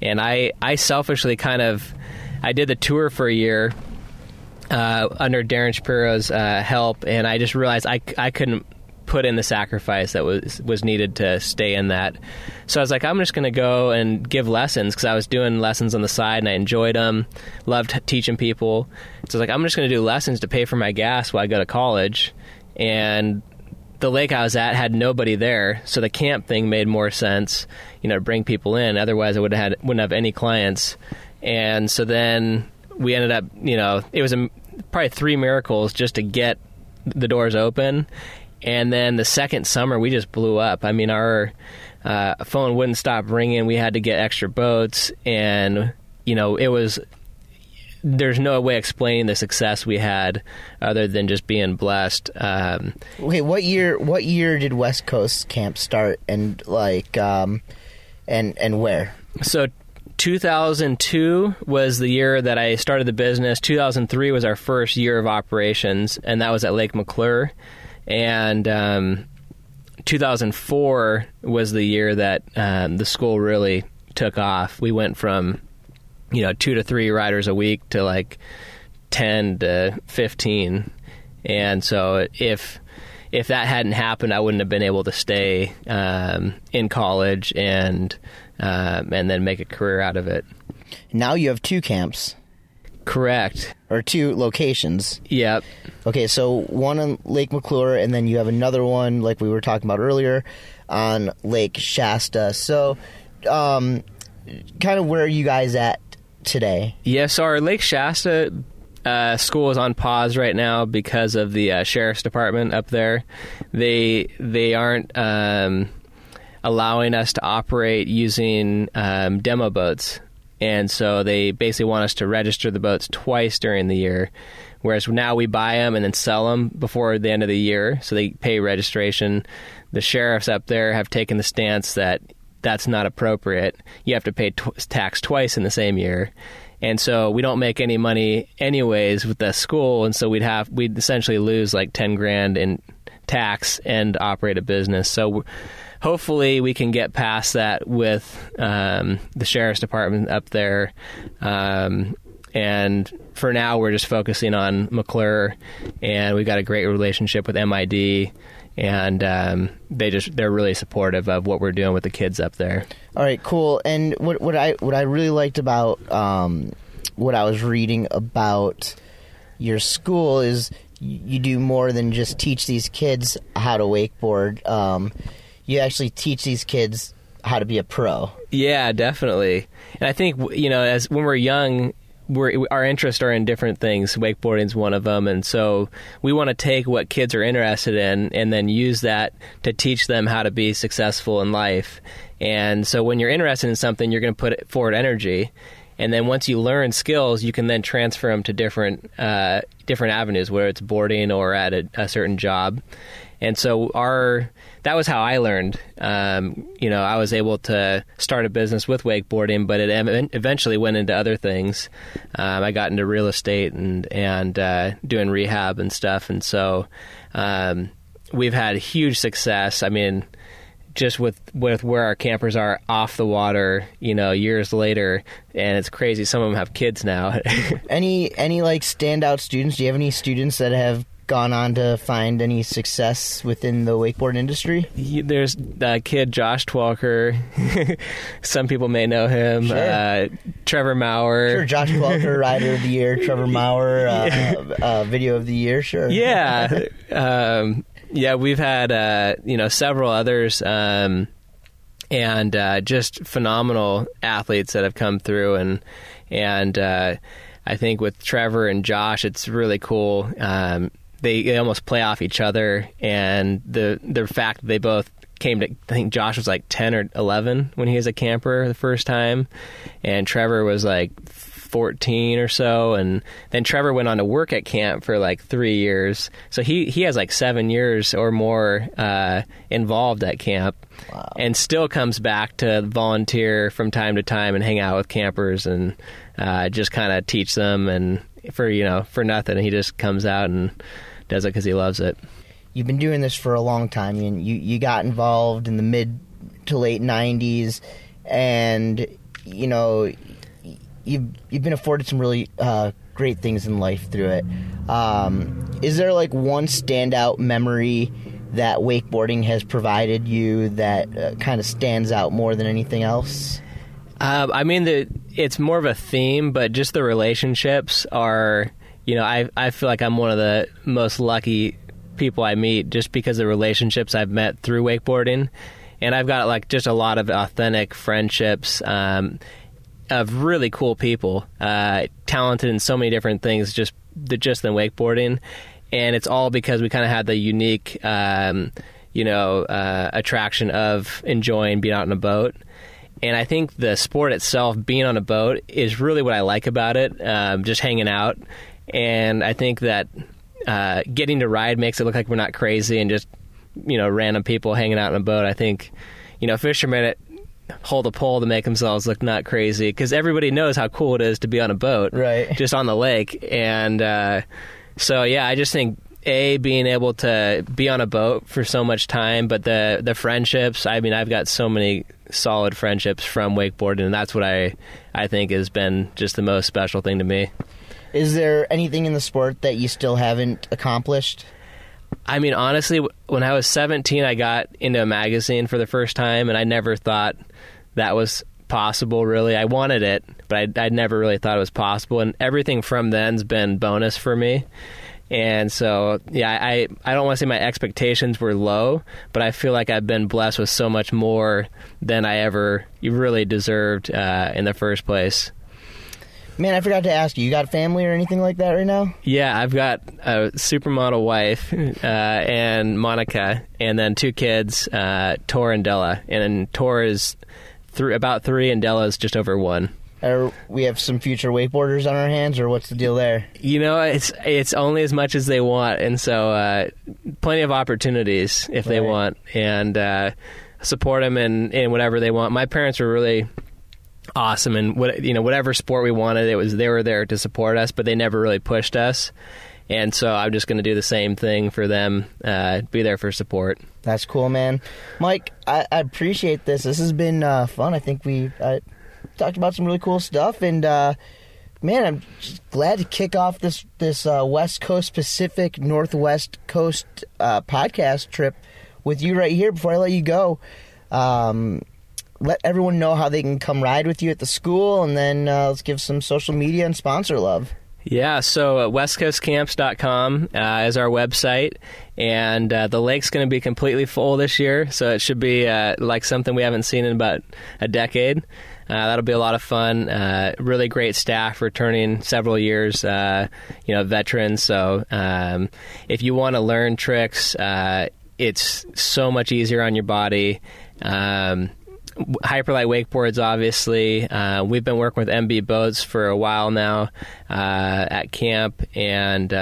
And I selfishly I did the tour for a year under Darren Shapiro's help, and I just realized I couldn't put in the sacrifice that was needed to stay in that. So I was like, I'm just going to go and give lessons, because I was doing lessons on the side and I enjoyed them, loved teaching people. So I was like, I'm just going to do lessons to pay for my gas while I go to college. And the lake I was at had nobody there, so the camp thing made more sense, you know, to bring people in. Otherwise, I wouldn't have any clients. And so then we ended up, you know, it was probably three miracles just to get the doors open. And then the second summer, we just blew up. I mean, our phone wouldn't stop ringing. We had to get extra boats, and you know, it was. There's no way explaining the success we had other than just being blessed. Wait, what year did West Coast Camp start, and like, and where? So 2002 was the year that I started the business. 2003 was our first year of operations, and that was at Lake McClure. And 2004 was the year that the school really took off. We went from, you know, 2 to 3 riders a week to like 10 to 15. And so if that hadn't happened, I wouldn't have been able to stay in college and then make a career out of it. Now you have 2 camps. Correct. Or 2 locations. Yep. Okay, so one on Lake McClure, and then you have another one, like we were talking about earlier, on Lake Shasta. So kind of where are you guys at today? Yeah, so our Lake Shasta school is on pause right now because of the sheriff's department up there. They aren't allowing us to operate using demo boats. And so they basically want us to register the boats twice during the year, whereas now we buy them and then sell them before the end of the year, so they pay registration. The sheriffs up there have taken the stance that that's not appropriate. You have to pay tax twice in the same year. And so we don't make any money anyways with the school, and so we'd essentially lose like $10,000 in tax and operate a business. So hopefully we can get past that with the sheriff's department up there. And for now, we're just focusing on McClure, and we've got a great relationship with MID, and they're really supportive of what we're doing with the kids up there. All right, cool. And what I really liked about what I was reading about your school is you do more than just teach these kids how to wakeboard. You actually teach these kids how to be a pro. Yeah, definitely. And I think, you know, as when we're young, our interests are in different things. Wakeboarding is one of them. And so we want to take what kids are interested in and then use that to teach them how to be successful in life. And so when you're interested in something, you're going to put forward energy. And then once you learn skills, you can then transfer them to different avenues, whether it's boarding or at a certain job. And so that was how I learned. You know, I was able to start a business with wakeboarding, but it eventually went into other things. I got into real estate and doing rehab and stuff. And so we've had huge success. I mean, just with where our campers are off the water, you know, years later, and it's crazy. Some of them have kids now. Any like standout students? Do you have any students that have gone on to find any success within the wakeboard industry? There's that kid, Josh Twalker. Some people may know him. Sure. Trevor Maurer. Sure, Josh Twalker, Rider of the Year. Trevor Maurer, Video of the Year, sure. Yeah. Yeah, we've had, several others, and just phenomenal athletes that have come through. And I think with Trevor and Josh, it's really cool. They almost play off each other. And the fact that they both came to, I think Josh was like 10 or 11 when he was a camper the first time. And Trevor was like 14 or so. And then Trevor went on to work at camp for like 3 years. So he has like 7 years or more involved at camp. Wow. And still comes back to volunteer from time to time and hang out with campers and just kind of teach them. And for nothing, he just comes out and does it because he loves it. You've been doing this for a long time. You got involved in the mid to late 90s, and You've been afforded some really great things in life through it. Is there like one standout memory that wakeboarding has provided you that kind of stands out more than anything else? It's more of a theme, but just the relationships are, I feel like I'm one of the most lucky people I meet just because of the relationships I've met through wakeboarding. And I've got like just a lot of authentic friendships, of really cool people, talented in so many different things, just in wakeboarding. And it's all because we kind of had the unique, attraction of enjoying being out on a boat. And I think the sport itself, being on a boat, is really what I like about it, just hanging out. And I think that getting to ride makes it look like we're not crazy and just, random people hanging out on a boat. I think, fishermen hold a pole to make themselves look not crazy, because everybody knows how cool it is to be on a boat, right? Just on the lake. And so yeah, I just think being able to be on a boat for so much time, but the friendships, I've got so many solid friendships from wakeboarding, and that's what I think has been just the most special thing to me. Is there anything in the sport that you still haven't accomplished? Honestly, when I was 17, I got into a magazine for the first time, and I never thought that was possible, really. I wanted it, but I never really thought it was possible, and everything from then's been bonus for me. And so, yeah, I don't want to say my expectations were low, but I feel like I've been blessed with so much more than I ever really deserved in the first place. Man, I forgot to ask you. You got family or anything like that right now? Yeah, I've got a supermodel wife, and Monica, and then 2 kids, Tor and Della. And then Tor is about 3, and Della is just over 1. We have some future wakeboarders on our hands, or what's the deal there? It's only as much as they want, and so plenty of opportunities if they want, and support them in whatever they want. My parents were really awesome, and whatever sport we wanted, they were there to support us, but they never really pushed us. And so I'm just going to do the same thing for them, be there for support. That's cool, man. Mike, I appreciate this. This has been fun. I think we talked about some really cool stuff, and man, I'm just glad to kick off this West Coast Pacific Northwest Coast podcast trip with you right here. Before I let you go, let everyone know how they can come ride with you at the school, and then let's give some social media and sponsor love. Yeah, so westcoastcamps.com is our website, and the lake's going to be completely full this year, so it should be like something we haven't seen in about a decade. That'll be a lot of fun. Really great staff returning several years, veterans. So if you want to learn tricks, it's so much easier on your body. Hyperlite wakeboards, obviously. We've been working with MB Boats for a while now at camp, and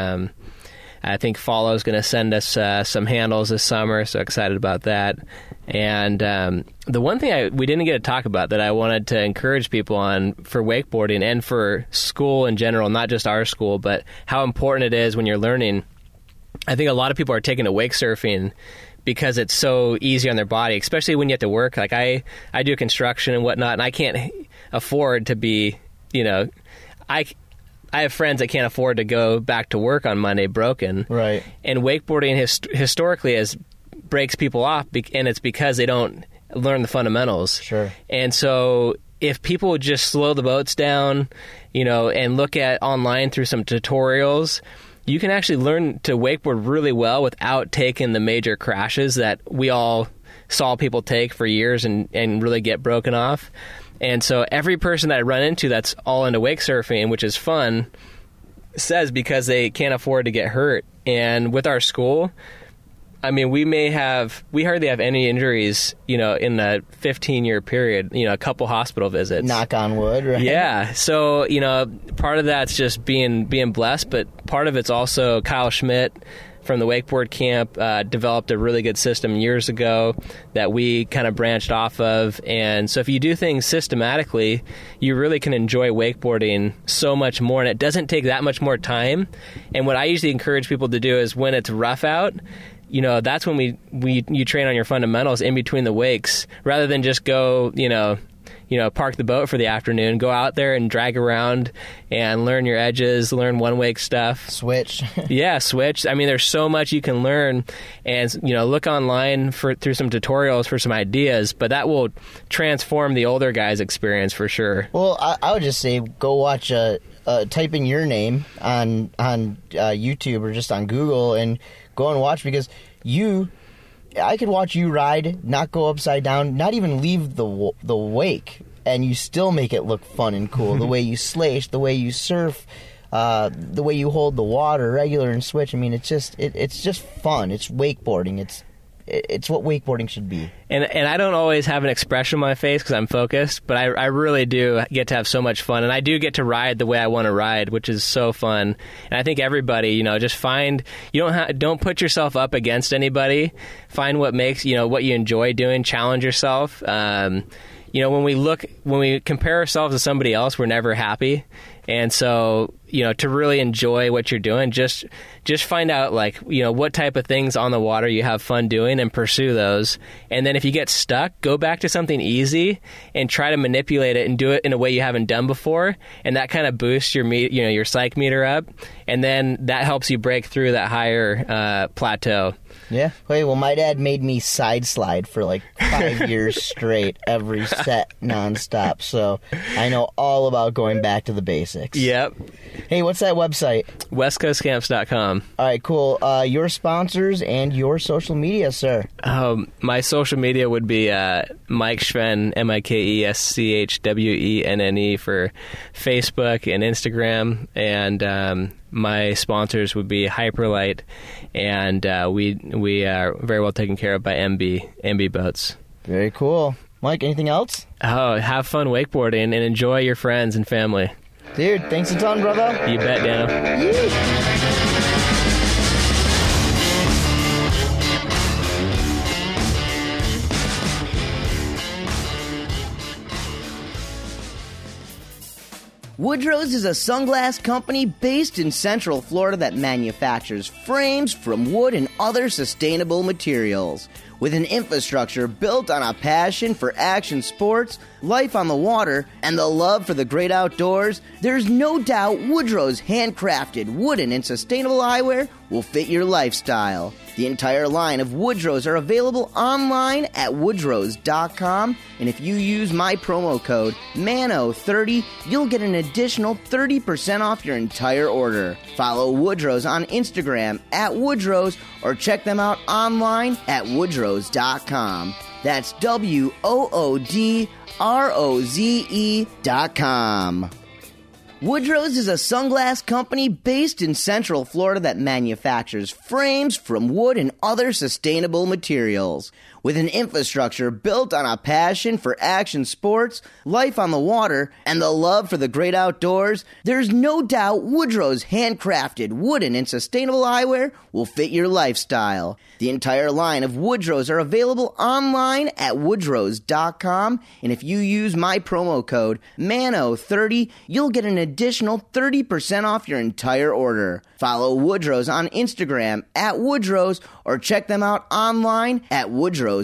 I think Follow's going to send us some handles this summer, so excited about that. And the one thing we didn't get to talk about that I wanted to encourage people on for wakeboarding and for school in general, not just our school, but how important it is when you're learning. I think a lot of people are taking to wake surfing because it's so easy on their body, especially when you have to work. Like I do construction and whatnot, and I can't afford to be, I have friends that can't afford to go back to work on Monday broken. Right. And wakeboarding historically has breaks people off, and it's because they don't learn the fundamentals. Sure. And so if people would just slow the boats down, you know, and look at online through some tutorials, you can actually learn to wakeboard really well without taking the major crashes that we all saw people take for years and really get broken off. And so every person that I run into that's all into wake surfing, which is fun, says because they can't afford to get hurt. And with our school, I mean, we hardly have any injuries, you know, in the 15-year period, you know, a couple hospital visits. Knock on wood, right? Yeah. So, you know, part of that's just being blessed, but part of it's also Kyle Schmidt from the wakeboard camp developed a really good system years ago that we kind of branched off of. And so if you do things systematically, you really can enjoy wakeboarding so much more, and it doesn't take that much more time. And what I usually encourage people to do is when it's rough out, you know, that's when you train on your fundamentals in between the wakes, rather than just go, you know, park the boat for the afternoon, go out there and drag around and learn your edges, learn one wake stuff. Switch. Yeah, switch. I mean, there's so much you can learn, and, you know, look online through some tutorials for some ideas, but that will transform the older guy's experience for sure. Well, I would just say go watch type in your name on YouTube or just on Google and go and watch, because I could watch you ride, not go upside down, not even leave the wake, and you still make it look fun and cool. The way you slash, the way you surf, the way you hold the water, regular and switch. I mean, it's just fun. It's wakeboarding. It's what wakeboarding should be. And I don't always have an expression on my face because I'm focused, but I really do get to have so much fun. And I do get to ride the way I want to ride, which is so fun. And I think everybody, you know, just find, you don't put yourself up against anybody. Find what makes, you know, what you enjoy doing. Challenge yourself. You know, when we compare ourselves to somebody else, we're never happy. And so, you know, to really enjoy what you're doing, just find out, like, you know, what type of things on the water you have fun doing and pursue those. And then if you get stuck, go back to something easy and try to manipulate it and do it in a way you haven't done before. And that kind of boosts your psych meter up. And then that helps you break through that higher plateau. Yeah. Hey, well, my dad made me side slide for like 5 years straight, every set, nonstop. So I know all about going back to the basics. Yep. Hey, what's that website? WestCoastCamps.com. All right, cool. Your sponsors and your social media, sir. My social media would be Mike Schwenne, MikeSchwenne for Facebook and Instagram, and my sponsors would be Hyperlite, and we are very well taken care of by MB Boats. Very cool. Mike, anything else? Oh, have fun wakeboarding and enjoy your friends and family. Dude, thanks a ton, brother. You bet, Dano. Woodrow's is a sunglass company based in Central Florida that manufactures frames from wood and other sustainable materials. With an infrastructure built on a passion for action sports, life on the water, and the love for the great outdoors, there's no doubt Woodrow's handcrafted wooden and sustainable eyewear will fit your lifestyle. The entire line of Woodrow's are available online at woodrows.com, and if you use my promo code MANO30, you'll get an additional 30% off your entire order. Follow Woodrow's on Instagram at Woodrow's, or check them out online at woodrows.com. That's WOODROZE.com. Woodrow's is a sunglass company based in Central Florida that manufactures frames from wood and other sustainable materials. With an infrastructure built on a passion for action sports, life on the water, and the love for the great outdoors, there's no doubt Woodrow's handcrafted wooden and sustainable eyewear will fit your lifestyle. The entire line of Woodrow's are available online at woodrows.com, and if you use my promo code MANO30, you'll get an additional 30% off your entire order. Follow Woodrow's on Instagram at Woodrow's, or check them out online at woodrows.com.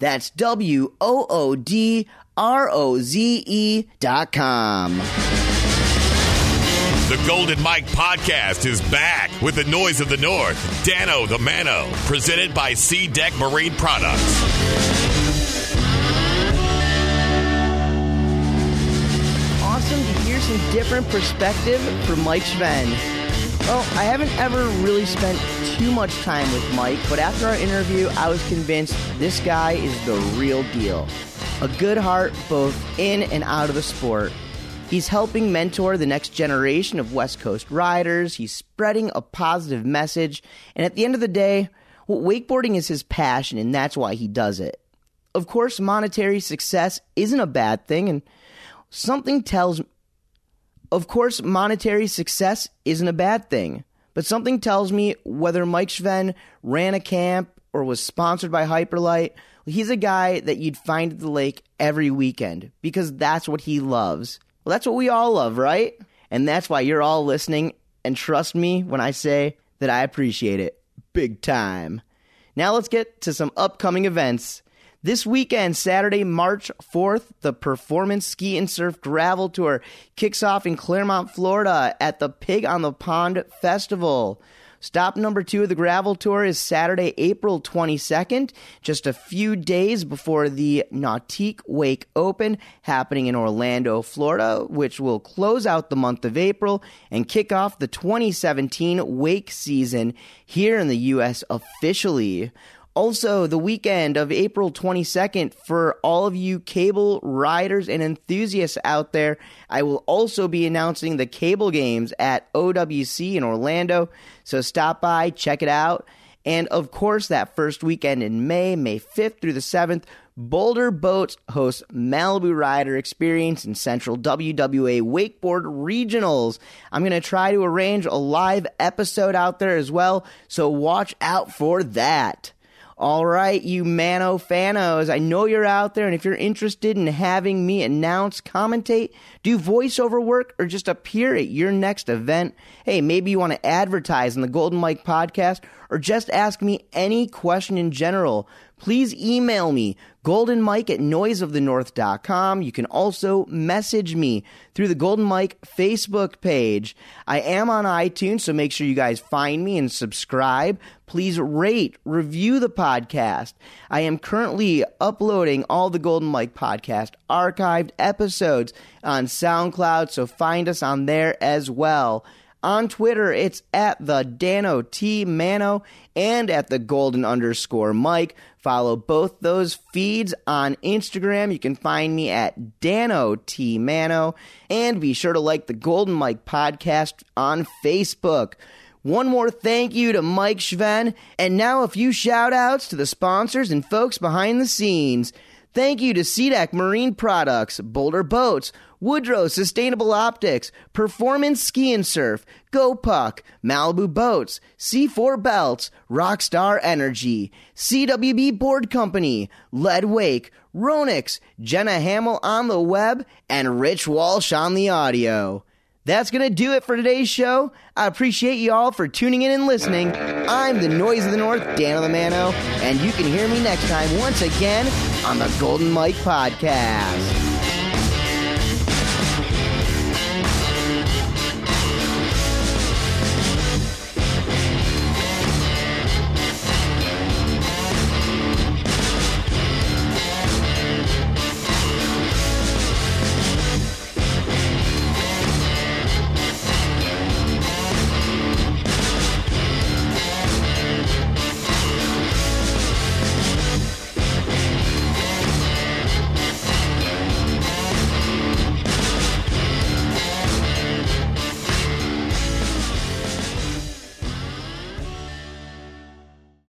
That's WOODROZE.com. The Golden Mike Podcast is back with the Noise of the North, Dano Limano, presented by SeaDek Marine Products. To hear some different perspective from Mike Schwenne. Well, I haven't ever really spent too much time with Mike, but after our interview, I was convinced this guy is the real deal. A good heart both in and out of the sport. He's helping mentor the next generation of West Coast riders. He's spreading a positive message. And at the end of the day, well, wakeboarding is his passion, and that's why he does it. Of course, monetary success isn't a bad thing, and something tells me whether Mike Schwenne ran a camp or was sponsored by Hyperlite, he's a guy that you'd find at the lake every weekend because that's what he loves. Well, that's what we all love, right? And that's why you're all listening, and trust me when I say that I appreciate it big time. Now let's get to some upcoming events. This weekend, Saturday, March 4th, the Performance Ski and Surf Gravel Tour kicks off in Clermont, Florida at the Pig on the Pond Festival. Stop number 2 of the Gravel Tour is Saturday, April 22nd, just a few days before the Nautique Wake Open happening in Orlando, Florida, which will close out the month of April and kick off the 2017 wake season here in the U.S. officially. Also, the weekend of April 22nd, for all of you cable riders and enthusiasts out there, I will also be announcing the cable games at OWC in Orlando, so stop by, check it out. And of course, that first weekend in May 5th through the 7th, Boulder Boats hosts Malibu Rider Experience and Central WWA Wakeboard Regionals. I'm going to try to arrange a live episode out there as well, so watch out for that. All right, you mano-fanos, I know you're out there, and if you're interested in having me announce, commentate, do voiceover work, or just appear at your next event, hey, maybe you want to advertise on the Golden Mike Podcast, or just ask me any question in general, please email me, goldenmike@noiseofthenorth.com. You can also message me through the Golden Mike Facebook page. I am on iTunes, so make sure you guys find me and subscribe. Please rate, review the podcast. I am currently uploading all the Golden Mike Podcast archived episodes on SoundCloud, so find us on there as well. On Twitter, it's at the Dano T Mano and at the Golden_Mike. Follow both those feeds on Instagram. You can find me at Dano T Mano. And be sure to like the Golden Mike Podcast on Facebook. One more thank you to Mike Schwenne. And now a few shout-outs to the sponsors and folks behind the scenes. Thank you to SeaDek Marine Products, Boulder Boats, Woodrow Sustainable Optics, Performance Ski and Surf, GoPuck, Malibu Boats, C4 Belts, Rockstar Energy, CWB Board Company, Lead Wake, Ronix, Jenna Hamill on the web, and Rich Walsh on the audio. That's going to do it for today's show. I appreciate you all for tuning in and listening. I'm the Noise of the North, Dano Limano, and you can hear me next time once again on the Golden Mike Podcast.